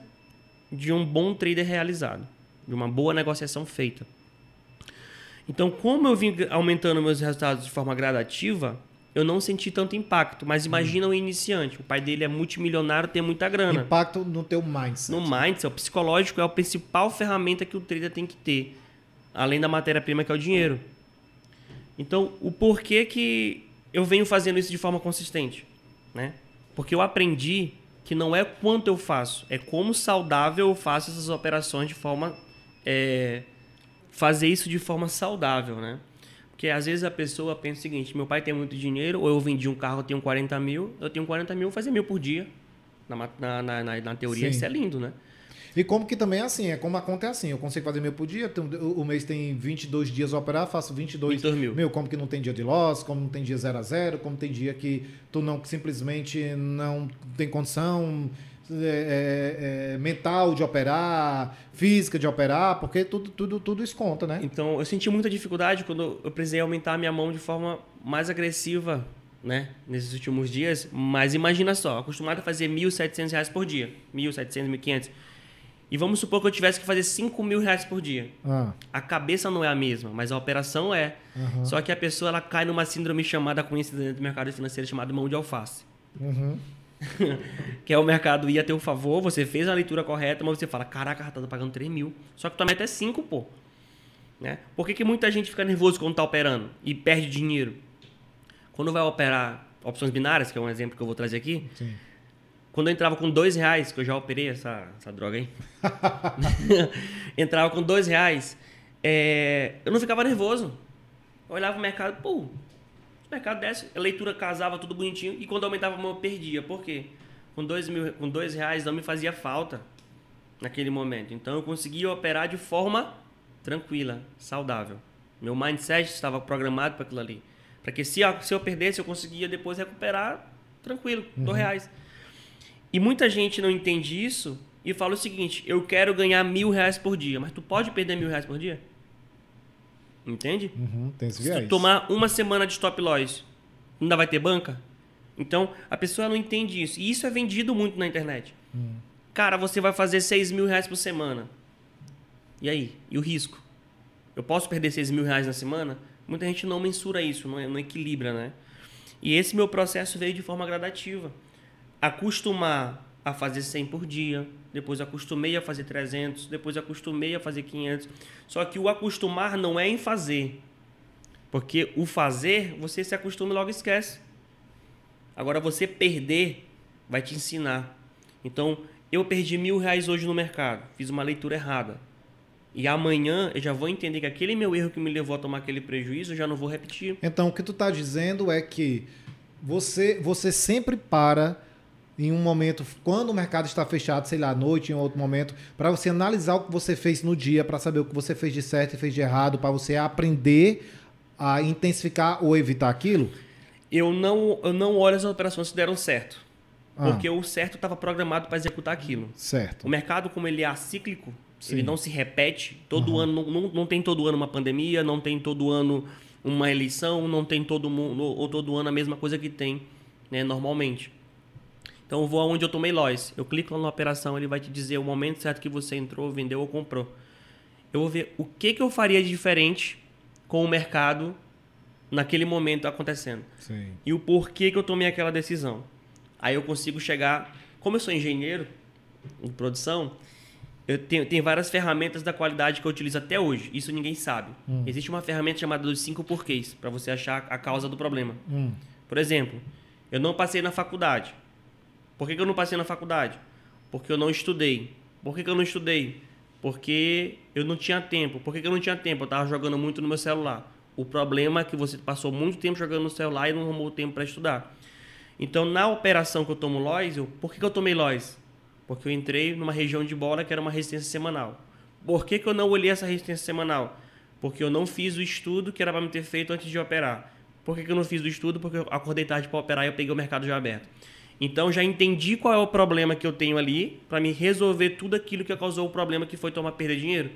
de um bom trader realizado, de uma boa negociação feita. Então, como eu vim aumentando meus resultados de forma gradativa, eu não senti tanto impacto. Mas imagina o iniciante. O pai dele é multimilionário, tem muita grana. Impacto no teu mindset. No mindset. O psicológico é a principal ferramenta que o trader tem que ter. Além da matéria-prima, que é o dinheiro. Então, o porquê que eu venho fazendo isso de forma consistente? Né? Porque eu aprendi que não é quanto eu faço. É como saudável eu faço essas operações de forma... É, fazer isso de forma saudável, né? Porque às vezes a pessoa pensa o seguinte, meu pai tem muito dinheiro, ou eu vendi um carro, eu tenho quarenta mil, eu tenho quarenta mil, vou fazer mil por dia. Na, na, na, na teoria, Sim. isso é lindo, né? E como que também é assim, é como a conta é assim, eu consigo fazer mil por dia, o mês tem vinte e dois dias a operar, faço vinte e dois mil. Meu, como que não tem dia de loss, como não tem dia zero a zero, como tem dia que tu não, simplesmente não tem condição... É, é, é, mental de operar, física de operar, porque tudo, tudo, tudo isso conta, né? Então, eu senti muita dificuldade quando eu precisei aumentar a minha mão de forma mais agressiva né, nesses últimos dias, mas imagina só, acostumado a fazer mil e setecentos reais por dia, mil e setecentos, mil e quinhentos, e vamos supor que eu tivesse que fazer cinco mil reais por dia. Ah. A cabeça não é a mesma, mas a operação é. Uhum. Só que a pessoa ela cai numa síndrome chamada, conhecida dentro do mercado financeiro, chamada mão de alface. Uhum. Que é o mercado ir a teu favor, você fez a leitura correta, mas você fala, caraca, tá pagando três mil, só que tua meta é cinco, pô. Né? Por que que muita gente fica nervoso quando tá operando e perde dinheiro? Quando vai operar opções binárias, que é um exemplo que eu vou trazer aqui. Sim. Quando eu entrava com dois reais, que eu já operei essa, essa droga aí. Entrava com dois reais, é, eu não ficava nervoso. Eu olhava o mercado, pô, o mercado desce, a leitura casava tudo bonitinho. E quando aumentava a mão, eu perdia. Por quê? Com dois, mil, com dois reais não me fazia falta naquele momento. Então eu conseguia operar de forma tranquila, saudável. Meu mindset estava programado para aquilo ali. Para que se, se eu perdesse, eu conseguia depois recuperar tranquilo, uhum. dois reais. E muita gente não entende isso e fala o seguinte, eu quero ganhar mil reais por dia, mas tu pode perder mil reais por dia? Entende? Uhum, tem esse viés. Se tu tomar uma semana de stop loss, ainda vai ter banca? Então, a pessoa não entende isso. E isso é vendido muito na internet. Uhum. Cara, você vai fazer seis mil reais por semana. E aí? E o risco? Eu posso perder seis mil reais na semana? Muita gente não mensura isso, não, não equilibra, né? E esse meu processo veio de forma gradativa. Acostumar a fazer cem por dia, depois acostumei a fazer trezentos, depois acostumei a fazer quinhentos. Só que o acostumar não é em fazer. Porque o fazer, você se acostuma e logo esquece. Agora, você perder vai te ensinar. Então, eu perdi mil reais hoje no mercado, fiz uma leitura errada. E amanhã eu já vou entender que aquele meu erro que me levou a tomar aquele prejuízo, eu já não vou repetir. Então, o que tu tá dizendo é que você, você sempre para em um momento, quando o mercado está fechado, sei lá, à noite, em outro momento, para você analisar o que você fez no dia, para saber o que você fez de certo e fez de errado, para você aprender a intensificar ou evitar aquilo? Eu não, eu não olho as operações que deram certo. Ah. Porque o certo estava programado para executar aquilo. Certo. O mercado, como ele é acíclico, sim. Ele não se repete, todo uhum. ano, não, não tem todo ano uma pandemia, não tem todo ano uma eleição, não tem todo mundo, ou todo ano a mesma coisa que tem, né, normalmente. Então eu vou aonde eu tomei loss, eu clico lá na operação, ele vai te dizer o momento certo que você entrou, vendeu ou comprou. Eu vou ver o que, que eu faria de diferente com o mercado naquele momento acontecendo. Sim. E o porquê que eu tomei aquela decisão. Aí eu consigo chegar, como eu sou engenheiro de produção, eu tenho, tem várias ferramentas da qualidade que eu utilizo até hoje. Isso ninguém sabe. Hum. Existe uma ferramenta chamada dos cinco porquês, para você achar a causa do problema. Hum. Por exemplo, eu não passei na faculdade. Por que, que eu não passei na faculdade? Porque eu não estudei. Por que, que eu não estudei? Porque eu não tinha tempo. Por que, que eu não tinha tempo? Eu estava jogando muito no meu celular. O problema é que você passou muito tempo jogando no celular e não arrumou tempo para estudar. Então, na operação que eu tomo loss, eu, por que, que eu tomei loss? Porque eu entrei numa região de bola que era uma resistência semanal. Por que, que eu não olhei essa resistência semanal? Porque eu não fiz o estudo que era para me ter feito antes de operar. Por que, que eu não fiz o estudo? Porque eu acordei tarde para operar e eu peguei o mercado já aberto. Então, já entendi qual é o problema que eu tenho ali para me resolver tudo aquilo que causou o problema, que foi tomar perder dinheiro.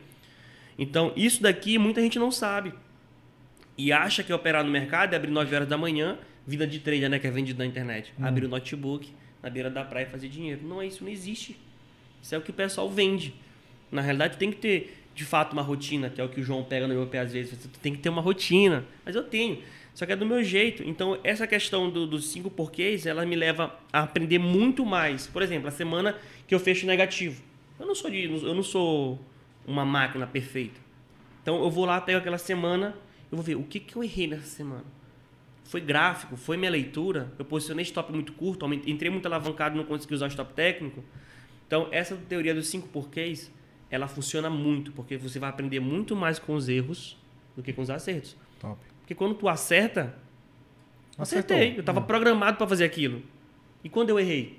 Então, isso daqui muita gente não sabe. E acha que operar no mercado é abrir nove horas da manhã, vida de trader, né, que é vendido na internet. Hum. Abrir o notebook na beira da praia e fazer dinheiro. Não é isso, não existe. Isso é o que o pessoal vende. Na realidade, tem que ter, de fato, uma rotina, que é o que o João pega no meu pé às vezes. Você tem que ter uma rotina, mas eu tenho. Só que é do meu jeito. Então, essa questão do, dos cinco porquês, ela me leva a aprender muito mais. Por exemplo, a semana que eu fecho negativo. Eu não sou, de, eu não sou uma máquina perfeita. Então, eu vou lá, pego aquela semana, eu vou ver o que, que eu errei nessa semana. Foi gráfico, foi minha leitura, eu posicionei stop muito curto, entrei muito alavancado e não consegui usar o stop técnico. Então, essa teoria dos cinco porquês, ela funciona muito, porque você vai aprender muito mais com os erros do que com os acertos. Top. Porque quando tu acerta, acertou. Acertei, eu estava uhum. programado para fazer aquilo. E quando eu errei?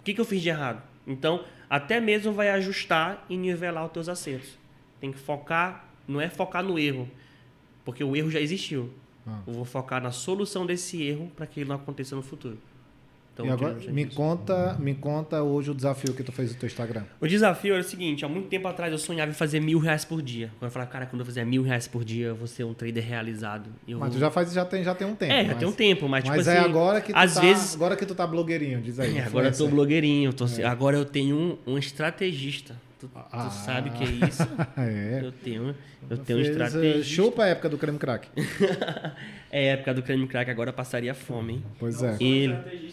O que, que eu fiz de errado? Então, até mesmo vai ajustar e nivelar os teus acertos. Tem que focar, não é focar no erro, porque o erro já existiu. Eu vou focar na solução desse erro para que ele não aconteça no futuro. Então, e agora, me conta, me conta hoje o desafio que tu fez no teu Instagram. O desafio era o seguinte, há muito tempo atrás eu sonhava em fazer mil reais por dia. Eu falava, cara, quando eu fizer mil reais por dia, eu vou ser um trader realizado. Eu mas vou... tu já faz, já tem, já tem um tempo. É, já mas, tem um tempo, mas, mas tipo é assim... Mas agora, tá, vezes... agora que tu tá blogueirinho, diz aí. É, agora eu tô aí. blogueirinho, tô, é. agora eu tenho um, um estrategista. Tu, tu ah, sabe o que é isso? É. Eu tenho, eu tenho um estrategista. Chupa a época do creme crack. É a época do creme crack, agora passaria fome, hein? Pois é. Ele...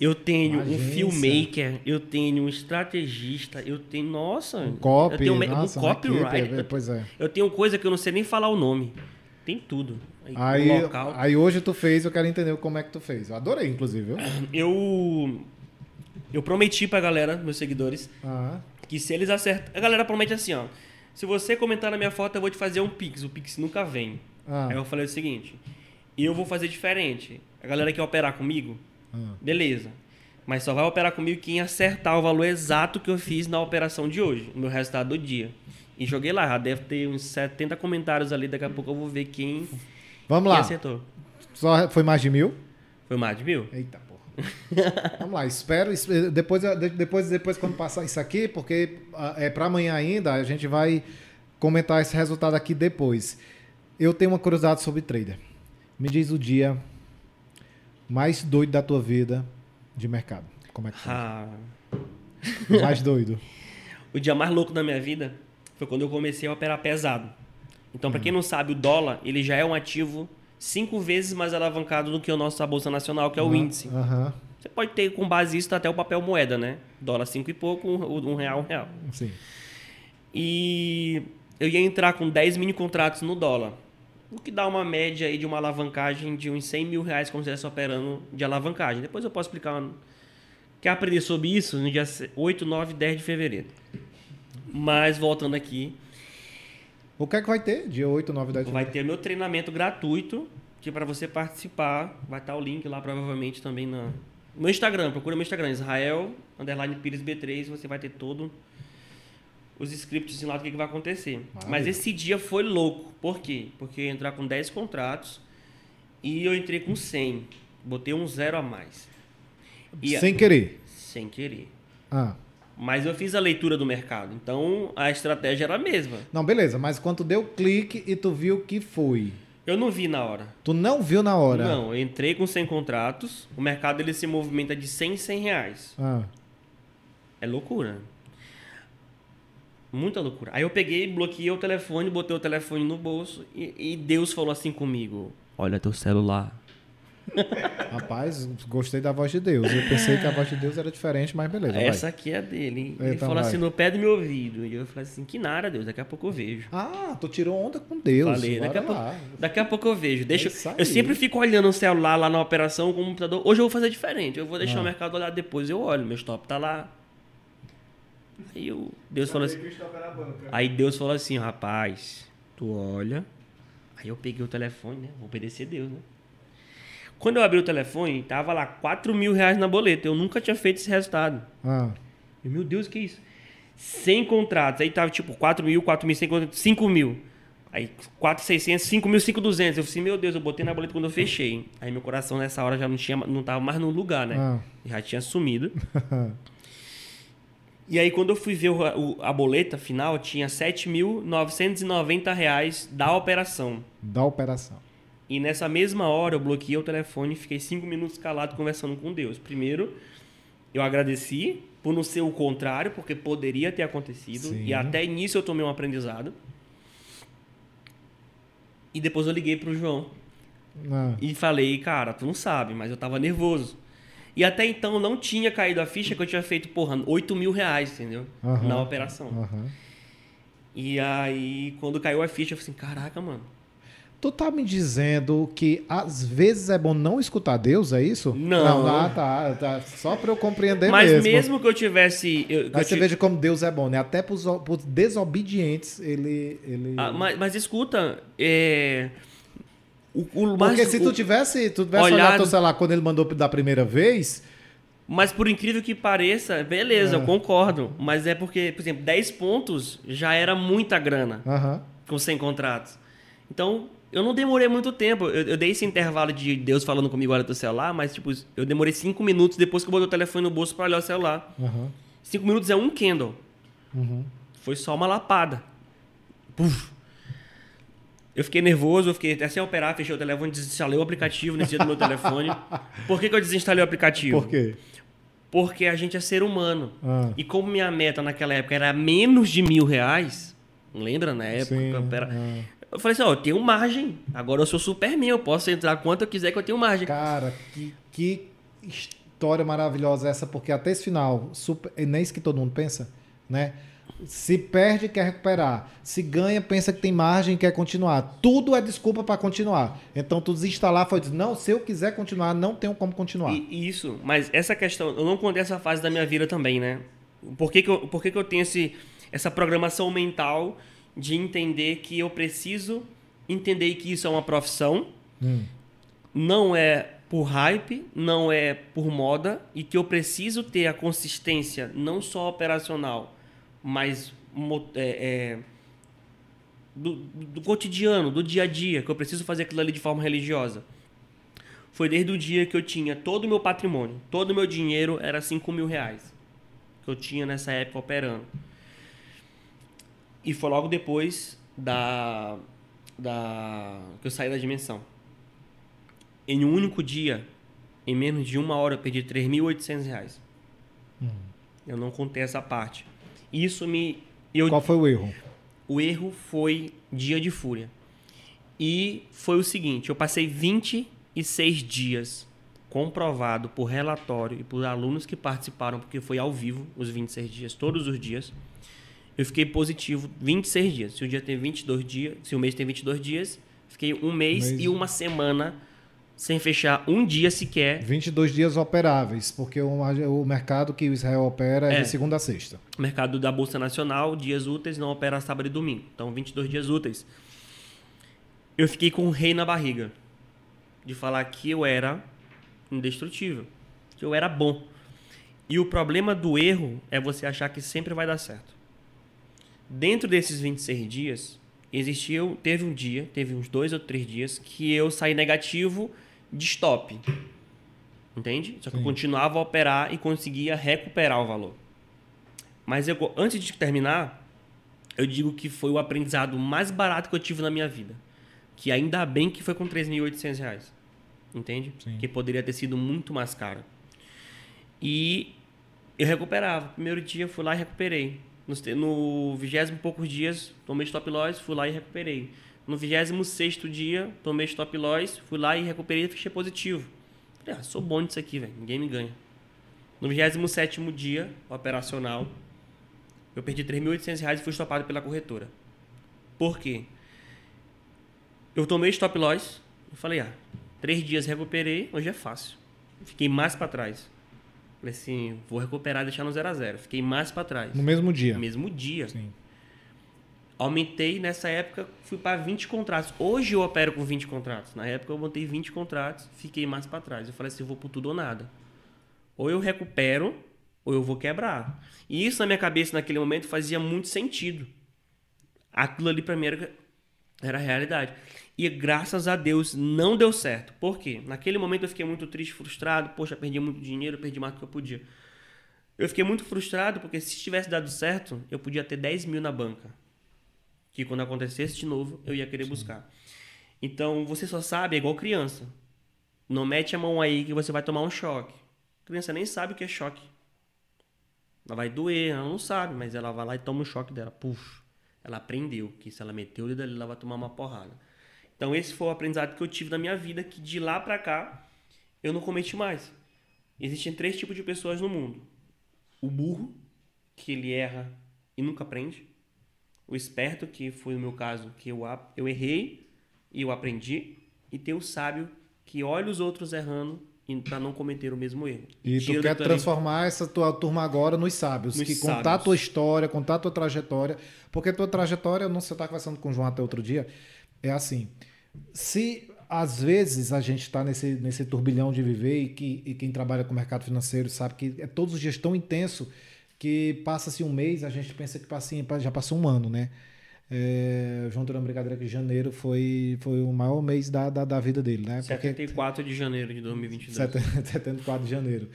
Eu tenho um filmmaker, eu tenho um estrategista, eu tenho... Nossa! Um copy, eu tenho um, nossa, um copyright. Equipe, pois é. Eu tenho coisa que eu não sei nem falar o nome. Tem tudo. Aí, aí, local. aí hoje tu fez, eu quero entender como é que tu fez. Eu adorei, inclusive. Eu... eu... Eu prometi pra galera, meus seguidores, ah. que se eles acertam... A galera promete assim, ó. Se você comentar na minha foto, eu vou te fazer um pix. O pix nunca vem. Ah. Aí eu falei o seguinte. Eu vou fazer diferente. A galera quer operar comigo? Ah. Beleza. Mas só vai operar comigo quem acertar o valor exato que eu fiz na operação de hoje. No resultado do dia. E joguei lá. Já deve ter uns setenta comentários ali. Daqui a pouco eu vou ver quem, Vamos lá. quem acertou. Só foi mais de mil? Foi mais de mil. Eita. Vamos lá, espero depois, depois, depois quando passar isso aqui, porque é para amanhã ainda, a gente vai comentar esse resultado aqui depois. Eu tenho uma curiosidade sobre trader. Me diz o dia mais doido da tua vida de mercado. Como é que foi? Ah. Mais doido. O dia mais louco da minha vida foi quando eu comecei a operar pesado. Então, para hum. quem não sabe, o dólar ele já é um ativo cinco vezes mais alavancado do que a nossa Bolsa Nacional, que é o uhum, índice. Uhum. Você pode ter, com base isso, até o papel moeda, né? Dólar cinco e pouco, um, um real, um real. Sim. E eu ia entrar com dez mini contratos no dólar, o que dá uma média aí de uma alavancagem de uns cem mil reais, como se estivesse operando de alavancagem. Depois eu posso explicar. Quer aprender sobre isso? No dia oito, nove, dez de fevereiro. Mas, voltando aqui... O que é que vai ter? Dia oito, nove, dez? Vai ter meu treinamento gratuito, que para você participar, vai estar o link lá provavelmente também na... no meu Instagram. Procura meu Instagram, israel underline pires b três, você vai ter todos os scripts lá do que, que vai acontecer. Maravilha. Mas esse dia foi louco. Por quê? Porque eu ia entrar com dez contratos e eu entrei com cem. Botei um zero a mais. E sem a... querer? Sem querer. Ah... Mas eu fiz a leitura do mercado, então a estratégia era a mesma. Não, beleza, mas quando tu deu clique e tu viu que foi? Eu não vi na hora. Tu não viu na hora? Não, eu entrei com cem contratos, o mercado ele se movimenta de cem em cem reais. Ah. É loucura. Muita loucura. Aí eu peguei, bloqueei o telefone, botei o telefone no bolso e, e Deus falou assim comigo, olha teu celular. Rapaz, gostei da voz de Deus. Eu pensei que a voz de Deus era diferente, mas beleza. Essa vai. aqui é dele, hein? Ele então falou vai. assim no pé do meu ouvido. E eu falei assim, que nada, Deus, daqui a pouco eu vejo. Ah, tu tirou onda com Deus. Falei, daqui a, pouco, daqui a pouco eu vejo. Deixa, é eu sempre fico olhando o celular lá na operação com o computador. Hoje eu vou fazer diferente. Eu vou deixar ah. o mercado olhar depois. Eu olho, meu stop tá lá. Aí eu, Deus falou assim. Aí Deus falou assim, rapaz, tu olha. Aí eu peguei o telefone, né? Vou obedecer Deus, né? Quando eu abri o telefone, tava lá quatro mil reais na boleta. Eu nunca tinha feito esse resultado. Ah. E, meu Deus, que isso? cem contratos. Aí tava tipo quatro mil, quatro mil e cem, cinco mil. Aí quatro mil e seiscentos, cinco mil, cinco mil e duzentos. Eu falei, meu Deus, eu botei na boleta quando eu fechei. Aí meu coração nessa hora já não, tinha, não tava mais no lugar, né? Ah. Já tinha sumido. E aí quando eu fui ver o, o, a boleta final, tinha sete mil novecentos e noventa reais da operação. Da operação. E nessa mesma hora eu bloqueei o telefone e fiquei cinco minutos calado conversando com Deus. Primeiro, eu agradeci por não ser o contrário, porque poderia ter acontecido. Sim. E até nisso eu tomei um aprendizado. E depois eu liguei pro João. Ah. E falei, cara, tu não sabe, mas eu tava nervoso. E até então não tinha caído a ficha que eu tinha feito, porra, oito mil reais, entendeu? Uhum. Na operação. Uhum. E aí, quando caiu a ficha, eu falei assim, caraca, mano. Tu tá me dizendo que às vezes é bom não escutar Deus, é isso? Não. Não, ah, tá, tá. Só pra eu compreender Mas mesmo. Mas mesmo que eu tivesse... Eu, mas eu você te... veja como Deus é bom, né? Até pros, pros desobedientes, ele... ele... Ah, mas, mas escuta, é... O, o, mas, Porque se tu tivesse, tu tivesse olhado... olhado, sei lá, quando ele mandou da primeira vez... Mas por incrível que pareça, beleza, é. eu concordo. Mas é porque, por exemplo, dez pontos já era muita grana. Uh-huh. Com cem contratos. Então... Eu não demorei muito tempo. Eu, eu dei esse intervalo de Deus falando comigo, olha teu celular, mas tipo, eu demorei cinco minutos depois que eu botei o telefone no bolso pra olhar o celular. Uhum. Cinco minutos é um candle. Uhum. Foi só uma lapada. Puf. Eu fiquei nervoso, eu fiquei até sem operar, fechei o telefone, desinstalei o aplicativo nesse dia do meu telefone. Por que que eu desinstalei o aplicativo? Por quê? Porque a gente é ser humano. Ah. E como minha meta naquela época era menos de mil reais, lembra na época? Sim, era... ah. Eu falei assim, ó, eu tenho margem. Agora eu sou Superman, eu posso entrar quanto eu quiser que eu tenho margem. Cara, que, que história maravilhosa essa, porque até esse final, super, nem isso que todo mundo pensa, né? Se perde, quer recuperar. Se ganha, pensa que tem margem e quer continuar. Tudo é desculpa para continuar. Então, tu desinstalar foi dizer, não, se eu quiser continuar, não tenho como continuar. E, isso, mas essa questão, eu não contei essa fase da minha vida também, né? Por que que eu, por que que eu tenho esse, essa programação mental... de entender que eu preciso entender que isso é uma profissão, hum. não é por hype, não é por moda, e que eu preciso ter a consistência não só operacional, mas é, é, do, do cotidiano, do dia a dia, que eu preciso fazer aquilo ali de forma religiosa. Foi desde o dia que eu tinha todo o meu patrimônio, todo o meu dinheiro era cinco mil reais, que eu tinha nessa época operando. E foi logo depois da, da, que eu saí da dimensão. Em um único dia, em menos de uma hora, eu perdi três mil e oitocentos reais. Hum. Eu não contei essa parte. Isso me... Eu, qual foi o erro? O erro foi dia de fúria. E foi o seguinte, eu passei vinte e seis dias comprovado por relatório e por alunos que participaram, porque foi ao vivo os vinte e seis dias, todos os dias. Eu fiquei positivo vinte e seis dias. Se o dia tem vinte e dois dias, se o mês tem vinte e dois dias, fiquei um mês, mês e uma semana sem fechar um dia sequer. vinte e dois dias operáveis, porque o, o mercado que o Israel opera é, é de segunda a sexta. Mercado da Bolsa Nacional, dias úteis, não opera sábado e domingo. Então, vinte e dois dias úteis. Eu fiquei com um rei na barriga de falar que eu era indestrutível, que eu era bom. E o problema do erro é você achar que sempre vai dar certo. Dentro desses vinte e seis dias, existiu, teve um dia, teve uns dois ou três dias, que eu saí negativo de stop. Entende? Só que Sim. eu continuava a operar e conseguia recuperar o valor. Mas eu, antes de terminar, eu digo que foi o aprendizado mais barato que eu tive na minha vida. Que ainda bem que foi com três mil e oitocentos reais. Entende? Sim. Que poderia ter sido muito mais caro. E eu recuperava. Primeiro dia eu fui lá e recuperei. No vigésimo poucos dias, tomei stop loss, fui lá e recuperei. No vigésimo sexto dia, tomei stop loss, fui lá e recuperei e fechei positivo. Falei, ah, sou bom nisso aqui, velho, ninguém me ganha. No vigésimo sétimo dia, operacional, eu perdi três mil e oitocentos reais e fui stopado pela corretora. Por quê? Eu tomei stop loss e falei, ah, três dias recuperei, hoje é fácil. Fiquei mais para trás. Falei assim, vou recuperar e deixar no zero a zero. Fiquei mais para trás. No mesmo dia? No mesmo dia. Sim. Aumentei, nessa época, fui para vinte contratos. Hoje eu opero com vinte contratos. Na época eu botei vinte contratos, fiquei mais para trás. Eu falei assim, vou por tudo ou nada. Ou eu recupero, ou eu vou quebrar. E isso na minha cabeça, naquele momento, fazia muito sentido. Aquilo ali para mim era, era a realidade. E graças a Deus não deu certo. Por quê? Naquele momento eu fiquei muito triste, frustrado. Poxa, perdi muito dinheiro, perdi mais do que eu podia. Eu fiquei muito frustrado porque se tivesse dado certo, eu podia ter dez mil na banca. Que quando acontecesse de novo, eu ia querer Sim. buscar. Então, você só sabe, é igual criança. Não mete a mão aí que você vai tomar um choque. A criança nem sabe o que é choque. Ela vai doer, ela não sabe, mas ela vai lá e toma o choque dela. Puf, ela aprendeu que se ela meteu o dedo ali, ela vai tomar uma porrada. Então, esse foi o aprendizado que eu tive na minha vida, que de lá pra cá, eu não cometi mais. Existem três tipos de pessoas no mundo. O burro, que ele erra e nunca aprende. O esperto, que foi o meu caso, que eu, eu errei e eu aprendi. E tem o sábio, que olha os outros errando pra não cometer o mesmo erro. E tu quer transformar essa tua turma agora nos sábios, que contar a tua história, contar a tua trajetória. Porque tua trajetória, eu não sei, eu estava conversando com o João até outro dia... É assim, se às vezes a gente está nesse, nesse turbilhão de viver e, que, e quem trabalha com o mercado financeiro sabe que é todos os dias tão intenso que passa-se um mês, a gente pensa que passa, já passou um ano, né? É, João Durão Brigadeiro de janeiro foi, foi o maior mês da, da, da vida dele, né? Porque setenta e quatro de janeiro de dois mil e vinte e dois. setenta e quatro de janeiro.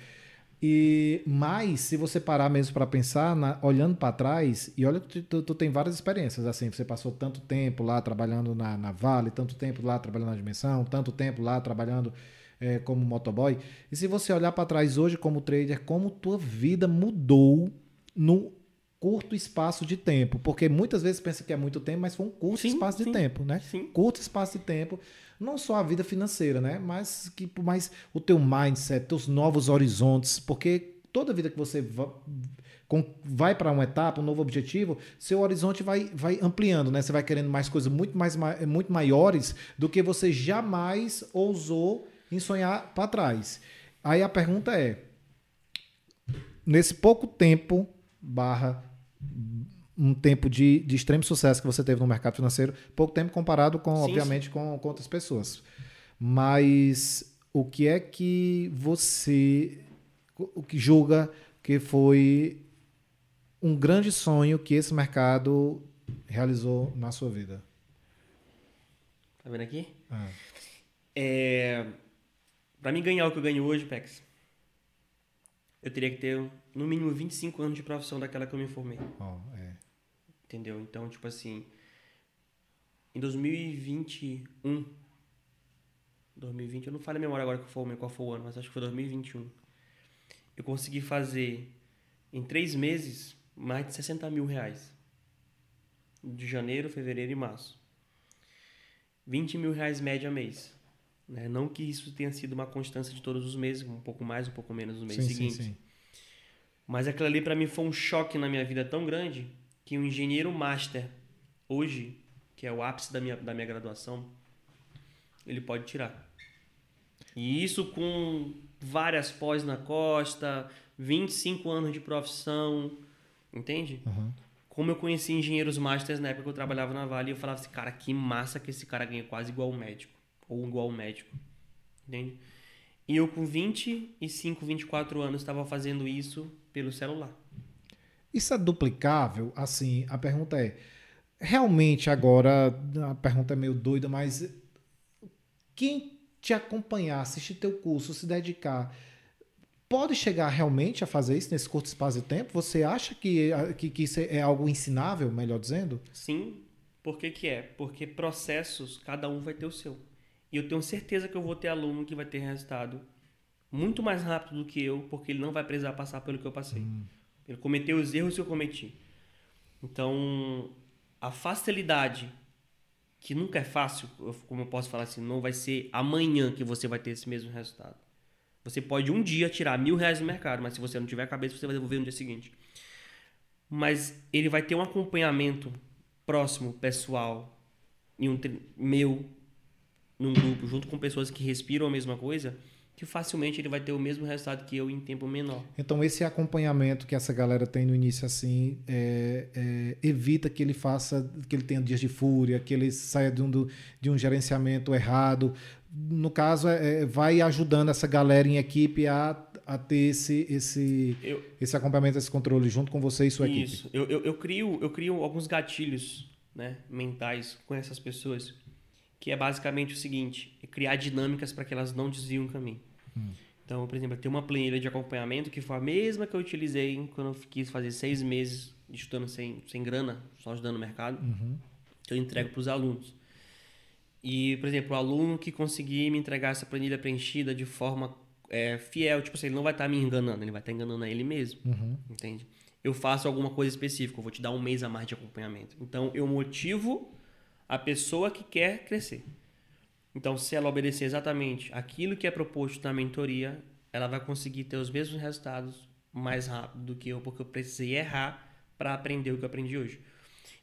E, mas, se você parar mesmo para pensar, na, olhando para trás, e olha que tu, tu, tu tem várias experiências, assim, você passou tanto tempo lá trabalhando na, na Vale, tanto tempo lá trabalhando na Dimensão, tanto tempo lá trabalhando é, como motoboy. E se você olhar para trás hoje como trader, como tua vida mudou no curto espaço de tempo, porque muitas vezes pensa que é muito tempo, mas foi um curto sim, espaço sim, de tempo, né? Sim. Curto espaço de tempo, não só a vida financeira, né? Mas que mais o teu mindset, teus novos horizontes, porque toda vida que você vai para uma etapa, um novo objetivo, seu horizonte vai, vai ampliando, né? Você vai querendo mais coisas muito mais muito maiores do que você jamais ousou em sonhar para trás. Aí a pergunta é, nesse pouco tempo barra um tempo de, de extremo sucesso que você teve no mercado financeiro, pouco tempo comparado com, sim, obviamente, sim. Com, com outras pessoas. Mas o que é que você o que julga que foi um grande sonho que esse mercado realizou na sua vida? Tá vendo aqui? Ah. É, pra mim ganhar o que eu ganho hoje, Pex, eu teria que ter no mínimo vinte e cinco anos de profissão daquela que eu me formei. Oh, é. Entendeu? Então, tipo assim, em dois mil e vinte e um, dois mil e vinte, eu não falo a memória agora que eu formei, qual foi o ano, mas acho que foi dois mil e vinte e um. Eu consegui fazer, em três meses, mais de sessenta mil reais. De janeiro, fevereiro e março. vinte mil reais média mês. Não que isso tenha sido uma constância de todos os meses, um pouco mais, um pouco menos no mês sim, seguinte. Sim, sim. Mas aquilo ali para mim foi um choque na minha vida tão grande que um engenheiro master, hoje, que é o ápice da minha, da minha graduação, ele pode tirar. E isso com várias pós na costa, vinte e cinco anos de profissão, entende? Uhum. Como eu conheci engenheiros masters na época que eu trabalhava na Vale, eu falava assim, cara, que massa que esse cara ganha quase igual um médico. Ou igual ao médico, entende? E eu com vinte e cinco, vinte e quatro anos estava fazendo isso pelo celular. Isso é duplicável? Assim, a pergunta é, realmente agora, a pergunta é meio doida, mas quem te acompanhar, assistir teu curso, se dedicar, pode chegar realmente a fazer isso nesse curto espaço de tempo? Você acha que, que, que isso é algo ensinável, melhor dizendo? Sim. Por que que é? Porque processos, cada um vai ter o seu. E eu tenho certeza que eu vou ter aluno que vai ter resultado muito mais rápido do que eu, porque ele não vai precisar passar pelo que eu passei. Hum. Ele cometeu os erros que eu cometi. Então, a facilidade, que nunca é fácil, como eu posso falar assim, não vai ser amanhã que você vai ter esse mesmo resultado. Você pode um dia tirar mil reais do mercado, mas se você não tiver a cabeça, você vai devolver no dia seguinte. Mas ele vai ter um acompanhamento próximo, pessoal, e um meu... num grupo, junto com pessoas que respiram a mesma coisa, que facilmente ele vai ter o mesmo resultado que eu em tempo menor. Então, esse acompanhamento que essa galera tem no início, assim, é, é, evita que ele faça, que ele tenha dias de fúria, que ele saia de um, do, de um gerenciamento errado. No caso, é, vai ajudando essa galera em equipe a, a ter esse, esse, eu, esse acompanhamento, esse controle, junto com você e sua equipe. Isso. Eu, eu, eu, crio, eu crio alguns gatilhos, né, mentais com essas pessoas, que é basicamente o seguinte, é criar dinâmicas para que elas não desviem o caminho. Hum. Então, por exemplo, eu tenho uma planilha de acompanhamento que foi a mesma que eu utilizei quando eu quis fazer seis meses estudando sem, sem grana, só ajudando o mercado, uhum. que eu entrego para os alunos. E, por exemplo, o aluno que conseguir me entregar essa planilha preenchida de forma é, fiel, tipo assim, ele não vai estar tá me enganando, ele vai estar tá enganando a ele mesmo, uhum. entende? Eu faço alguma coisa específica, eu vou te dar um mês a mais de acompanhamento. Então, eu motivo... a pessoa que quer crescer. Então, se ela obedecer exatamente aquilo que é proposto na mentoria, ela vai conseguir ter os mesmos resultados mais rápido do que eu, porque eu precisei errar para aprender o que eu aprendi hoje.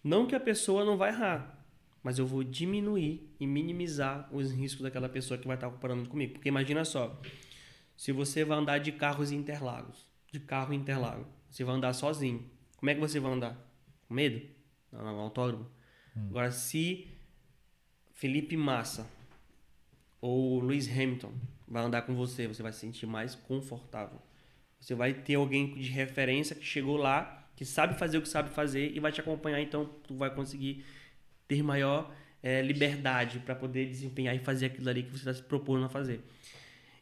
Não que a pessoa não vai errar, mas eu vou diminuir e minimizar os riscos daquela pessoa que vai estar comparando comigo. Porque imagina só, se você vai andar de carros em Interlagos, de carro em Interlagos, você vai andar sozinho. Como é que você vai andar? Com medo? No autódromo? Agora, se Felipe Massa ou Lewis Hamilton vai andar com você, você vai se sentir mais confortável. Você vai ter alguém de referência que chegou lá que sabe fazer o que sabe fazer e vai te acompanhar, então tu vai conseguir ter maior é, liberdade para poder desempenhar e fazer aquilo ali que você está se propondo a fazer.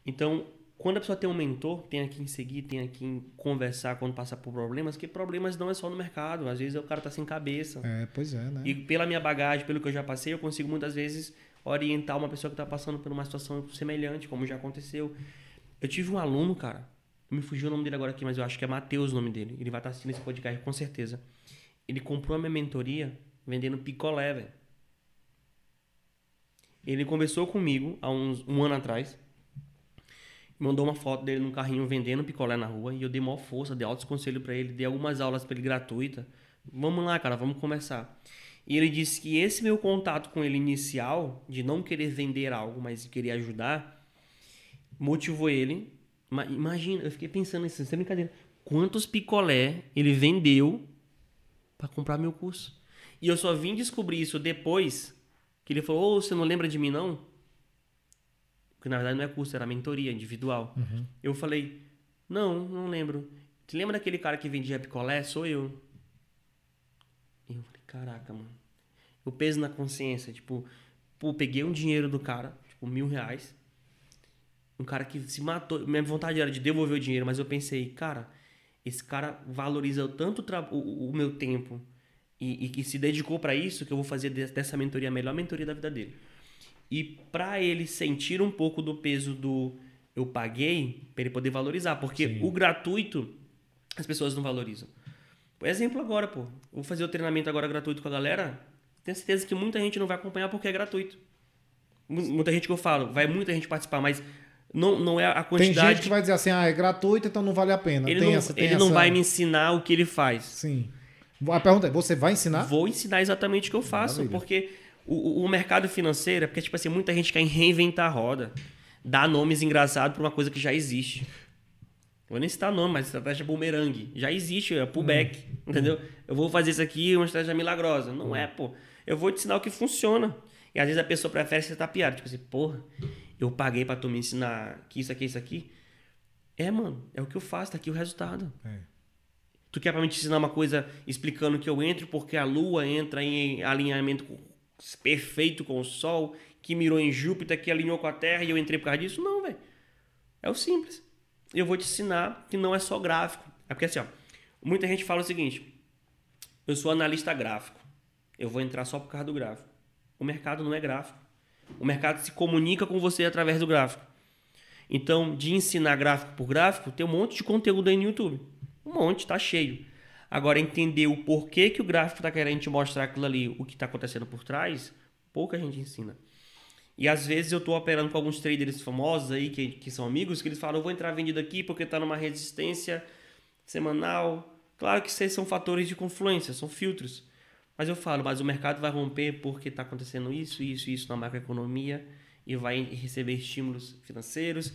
Então, quando a pessoa tem um mentor, tem a quem seguir, tem a quem conversar quando passar por problemas, porque problemas não é só no mercado, às vezes o cara tá sem cabeça. É, pois é, né? E pela minha bagagem, pelo que eu já passei, eu consigo muitas vezes orientar uma pessoa que tá passando por uma situação semelhante, como já aconteceu. Eu tive um aluno, cara, me fugiu o nome dele agora aqui, mas eu acho que é Matheus o nome dele. Ele vai estar assistindo esse podcast, com certeza. Ele comprou a minha mentoria vendendo picolé, velho. Ele conversou comigo há uns um ano atrás, mandou uma foto dele num carrinho vendendo picolé na rua, e eu dei maior força, dei altos conselhos pra ele, dei algumas aulas pra ele gratuita. Vamos lá, cara, vamos começar. E ele disse que esse meu contato com ele inicial, de não querer vender algo, mas de querer ajudar, motivou ele. Imagina, eu fiquei pensando nisso, sem brincadeira, quantos picolé ele vendeu pra comprar meu curso. E eu só vim descobrir isso depois que ele falou: ô, você não lembra de mim, não? Porque na verdade não é curso, era mentoria individual. Uhum. Eu falei: não, não lembro. Você lembra daquele cara que vendia picolé? Sou eu. E eu falei: caraca, mano. O peso na consciência. Tipo, pô, peguei um dinheiro do cara, tipo, mil reais. Um cara que se matou. Minha vontade era de devolver o dinheiro, mas eu pensei: cara, esse cara valoriza tanto o, tra... o, o meu tempo e, e, e se dedicou pra isso, que eu vou fazer dessa mentoria a melhor mentoria da vida dele. E para ele sentir um pouco do peso do eu paguei, para ele poder valorizar. Porque Sim. o gratuito, as pessoas não valorizam. Por exemplo, agora, pô, vou fazer o treinamento agora gratuito com a galera. Tenho certeza que muita gente não vai acompanhar porque é gratuito. Muita gente que eu falo, vai muita gente participar, mas não, não é a quantidade... Tem gente que vai dizer assim: ah, é gratuito, então não vale a pena. Ele, tem não, essa, tem ele essa... não vai me ensinar o que ele faz. Sim. A pergunta é: você vai ensinar? Vou ensinar exatamente o que eu faço, Maravilha. porque... O, o mercado financeiro é porque, tipo assim, muita gente quer reinventar a roda, dar nomes engraçados para uma coisa que já existe. Vou nem citar nome, mas estratégia bumerangue. Já existe, é pullback, hum. entendeu? Eu vou fazer isso aqui, é uma estratégia milagrosa. Não hum. é, pô. Eu vou te ensinar o que funciona. E às vezes a pessoa prefere ser tapeada. Tipo assim: porra, eu paguei para tu me ensinar que isso aqui, isso aqui. É, mano, é o que eu faço, tá aqui o resultado. É. Tu quer para me ensinar uma coisa explicando que eu entro porque a lua entra em alinhamento com perfeito com o Sol, que mirou em Júpiter, que alinhou com a Terra e eu entrei por causa disso? Não, velho. É o simples. Eu vou te ensinar que não é só gráfico. É porque assim, ó, muita gente fala o seguinte: eu sou analista gráfico, eu vou entrar só por causa do gráfico. O mercado não é gráfico. O mercado se comunica com você através do gráfico. Então, de ensinar gráfico por gráfico, tem um monte de conteúdo aí no YouTube. Um monte, tá cheio. Agora, entender o porquê que o gráfico está querendo te mostrar aquilo ali, o que está acontecendo por trás, pouca gente ensina. E às vezes eu estou operando com alguns traders famosos aí, que, que são amigos, que eles falam: eu vou entrar vendido aqui porque está numa resistência semanal. Claro que esses são fatores de confluência, são filtros. Mas eu falo: mas o mercado vai romper porque está acontecendo isso, isso, isso na macroeconomia, e vai receber estímulos financeiros.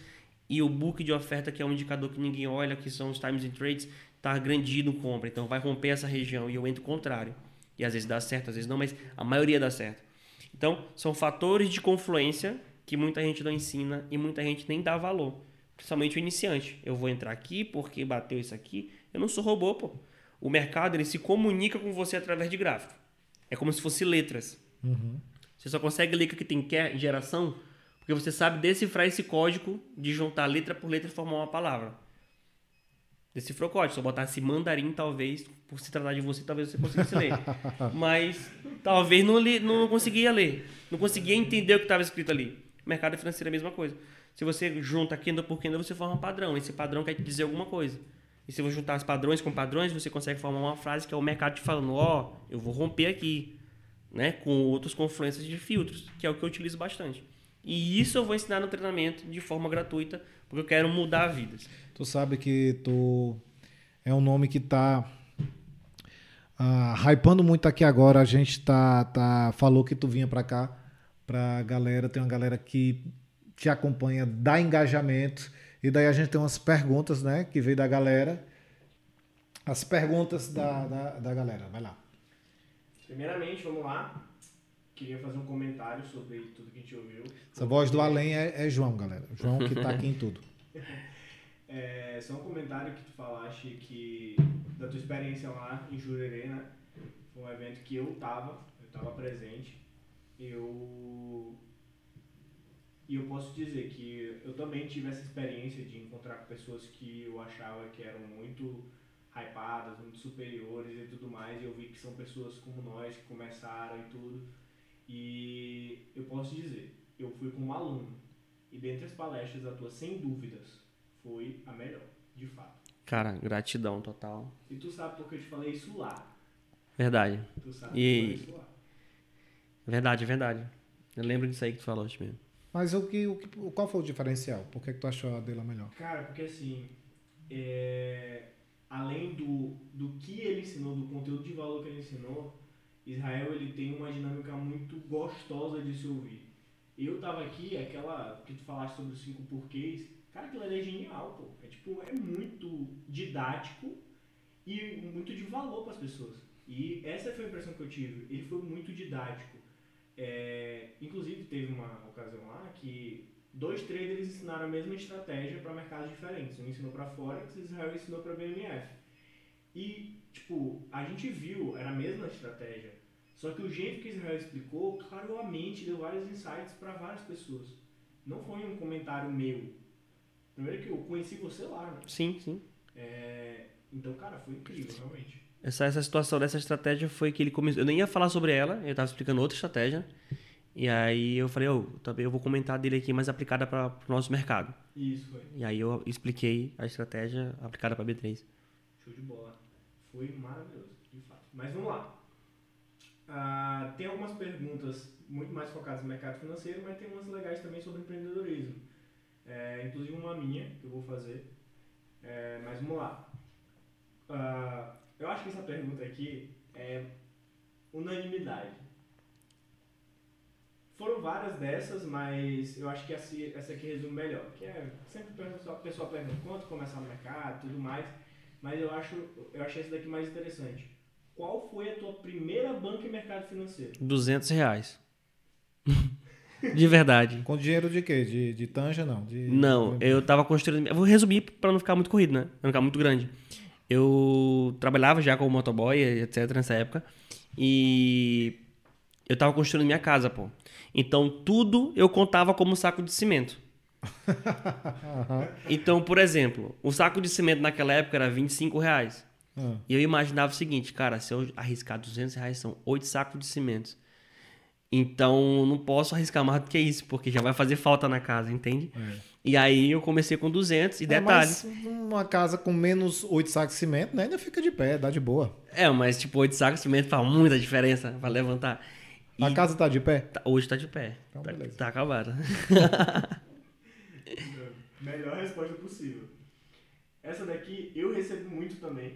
E o book de oferta, que é um indicador que ninguém olha, que são os times and trades, tá grandinho, compra, então vai romper essa região e eu entro contrário. E às vezes dá certo, às vezes não, mas a maioria dá certo. Então, são fatores de confluência que muita gente não ensina e muita gente nem dá valor. Principalmente o iniciante. Eu vou entrar aqui porque bateu isso aqui. Eu não sou robô, pô. O mercado, ele se comunica com você através de gráfico. É como se fosse letras. Uhum. Você só consegue ler o que tem geração porque você sabe decifrar esse código de juntar letra por letra e formar uma palavra. Decifrou o código, só botasse mandarim, talvez, por se tratar de você, talvez você conseguisse ler. Mas talvez não, li, não conseguia ler, não conseguia entender o que estava escrito ali. Mercado financeiro é a mesma coisa. Se você junta candle por candle, você forma um padrão. Esse padrão quer dizer alguma coisa. E se você juntar os padrões com padrões, você consegue formar uma frase que é o mercado te falando: ó, oh, eu vou romper aqui, né? Com outras confluências de filtros, que é o que eu utilizo bastante. E isso eu vou ensinar no treinamento de forma gratuita, porque eu quero mudar vidas. Tu sabe que tu é um nome que tá uh, hypando muito aqui agora. A gente tá, tá falou que tu vinha para cá, pra galera, tem uma galera que te acompanha, dá engajamento. E daí a gente tem umas perguntas, né, que veio da galera. As perguntas da, da, da galera, vai lá. Primeiramente, vamos lá. Queria fazer um comentário sobre tudo que a gente ouviu. Essa voz do além é, é João, galera. João que tá aqui em tudo. É, só um comentário que tu falaste que da tua experiência lá em Jurerê, né? Foi um evento que eu tava, eu tava presente. Eu... E eu posso dizer que eu também tive essa experiência de encontrar com pessoas que eu achava que eram muito hypadas, muito superiores e tudo mais. E eu vi que são pessoas como nós, que começaram e tudo. E eu posso dizer, eu fui como aluno. E dentre as palestras, a tua, sem dúvidas, foi a melhor, de fato. Cara, gratidão total. E tu sabe porque eu te falei isso lá. Verdade. Tu sabe porque eu falei isso lá. Verdade, verdade. Eu lembro disso aí que tu falou, acho mesmo. Mas o que, o que, qual foi o diferencial? Por que, que tu achou a dele melhor? Cara, porque assim, é, além do, do que ele ensinou, do conteúdo de valor que ele ensinou, Israel, ele tem uma dinâmica muito gostosa de se ouvir. Eu tava aqui, aquela que tu falaste sobre os cinco porquês, cara, aquilo ali é genial, pô. É tipo, é muito didático e muito de valor para as pessoas. E essa foi a impressão que eu tive. Ele foi muito didático. É, inclusive teve uma ocasião lá que dois traders ensinaram a mesma estratégia para mercados diferentes. Um ensinou para Forex e Israel ensinou para B M F. E tipo, a gente viu, era a mesma estratégia, só que o jeito que Israel explicou claramente deu vários insights para várias pessoas. Não foi um comentário meu. Primeiro que eu conheci você lá, né? Sim, sim. É, então, cara, foi incrível, realmente. Essa, essa situação dessa estratégia foi que ele começou... Eu nem ia falar sobre ela, eu estava explicando outra estratégia. E aí eu falei, oh, também eu vou comentar dele aqui, mas aplicada para o nosso mercado. Isso, foi. E aí eu expliquei a estratégia aplicada para B três. Show de bola. Foi maravilhoso, de fato. Mas vamos lá. Ah, tem algumas perguntas muito mais focadas no mercado financeiro, mas tem umas legais também sobre empreendedorismo. É, inclusive uma minha, que eu vou fazer. É, mas vamos lá. Ah... Eu acho que essa pergunta aqui é unanimidade. Foram várias dessas, mas eu acho que essa aqui resume melhor. Que é sempre a pessoa pergunta quanto começar no mercado, tudo mais. Mas eu acho, eu achei essa daqui mais interessante. Qual foi a tua primeira banca em mercado financeiro? duzentos reais. De verdade. Com dinheiro de quê? De, de tanja, não? De... Não, eu tava construindo... Eu vou resumir para não ficar muito corrido, né? Pra não ficar muito grande. Eu trabalhava já como motoboy, etcétera, nessa época. E eu tava construindo minha casa, pô. Então, tudo eu contava como saco de cimento. Uhum. Então, por exemplo, o saco de cimento naquela época era vinte e cinco reais. Uhum. E eu imaginava o seguinte, cara, se eu arriscar duzentos reais, são oito sacos de cimento. Então, não posso arriscar mais do que isso, porque já vai fazer falta na casa, entende? É. E aí eu comecei com duzentos, e é, detalhes... Mas uma casa com menos oito sacos de cimento, né? Ainda fica de pé, dá de boa. É, mas tipo, oito sacos de cimento faz muita diferença pra levantar. E... A casa tá de pé? Tá, hoje tá de pé. Então, tá, tá acabada. Melhor resposta possível. Essa daqui eu recebo muito também.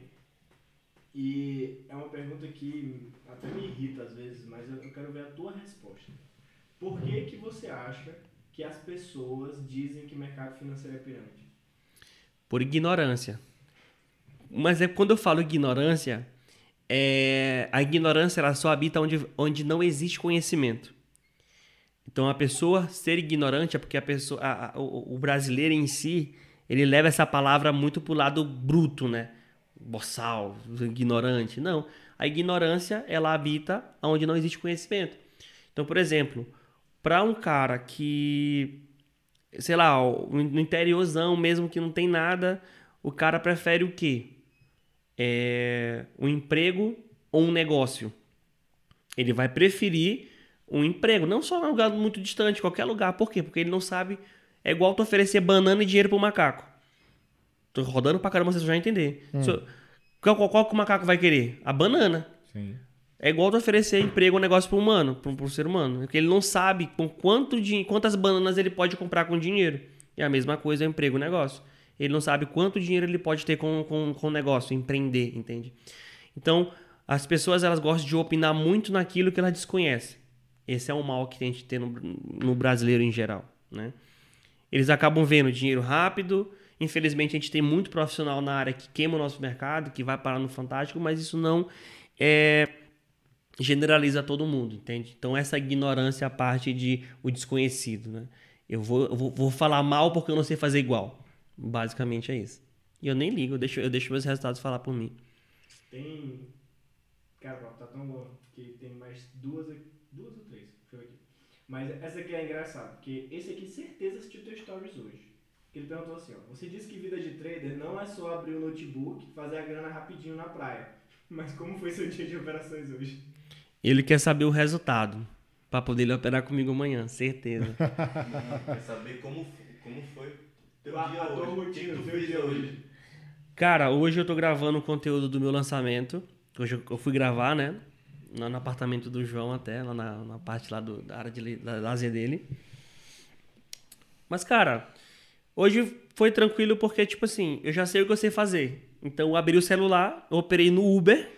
E é uma pergunta que até me irrita às vezes, mas eu quero ver a tua resposta. Por que que você acha... que as pessoas dizem que mercado financeiro é pirâmide? Por ignorância. Mas é, quando eu falo ignorância, é, a ignorância ela só habita onde, onde não existe conhecimento. Então, a pessoa ser ignorante é porque a pessoa, a, a, o, o brasileiro em si, ele leva essa palavra muito para o lado bruto, né? Boçal, ignorante. Não. A ignorância ela habita onde não existe conhecimento. Então, por exemplo... Para um cara que, sei lá, no interiorzão mesmo, que não tem nada, o cara prefere o quê? É, um emprego ou um negócio? Ele vai preferir um emprego, não só num lugar muito distante, qualquer lugar. Por quê? Porque ele não sabe... É igual tu oferecer banana e dinheiro para um macaco. Tô rodando para caramba, vocês vão já entender. Hum. Eu, qual, qual que o macaco vai querer? A banana. Sim. É igual tu oferecer emprego ou um negócio para um humano, para um ser humano. Porque ele não sabe com quanto dinheiro, quantas bananas ele pode comprar com dinheiro. É a mesma coisa, é emprego ou negócio. Ele não sabe quanto dinheiro ele pode ter com o com, com negócio, empreender, entende? Então, as pessoas elas gostam de opinar muito naquilo que elas desconhecem. Esse é um mal que a gente tem no, no brasileiro em geral, né? Eles acabam vendo dinheiro rápido. Infelizmente, a gente tem muito profissional na área que queima o nosso mercado, que vai parar no Fantástico, mas isso não é... generaliza todo mundo, entende? Então, essa ignorância é a parte de o desconhecido, né? Eu vou, eu vou, vou falar mal porque eu não sei fazer igual. Basicamente é isso. E eu nem ligo, eu deixo, eu deixo meus resultados falar por mim. Tem. Cara, tá tão bom que tem mais duas, duas ou três. Deixa eu ver aqui. Mas essa aqui é engraçada, porque esse aqui certeza assistiu teu stories hoje. Ele perguntou assim, ó, você disse que vida de trader não é só abrir o notebook e fazer a grana rapidinho na praia. Mas como foi seu dia de operações hoje? Ele quer saber o resultado, pra poder ele operar comigo amanhã, certeza. Quer saber como, como foi teu ah, dia a hoje, rotina, teu dia hoje. Cara, hoje eu tô gravando o conteúdo do meu lançamento. Hoje eu fui gravar, né? Lá no apartamento do João até, lá na, na parte lá do, da área de lazer dele. Mas, cara... Hoje foi tranquilo porque, tipo assim, eu já sei o que eu sei fazer. Então, eu abri o celular, eu operei no Uber.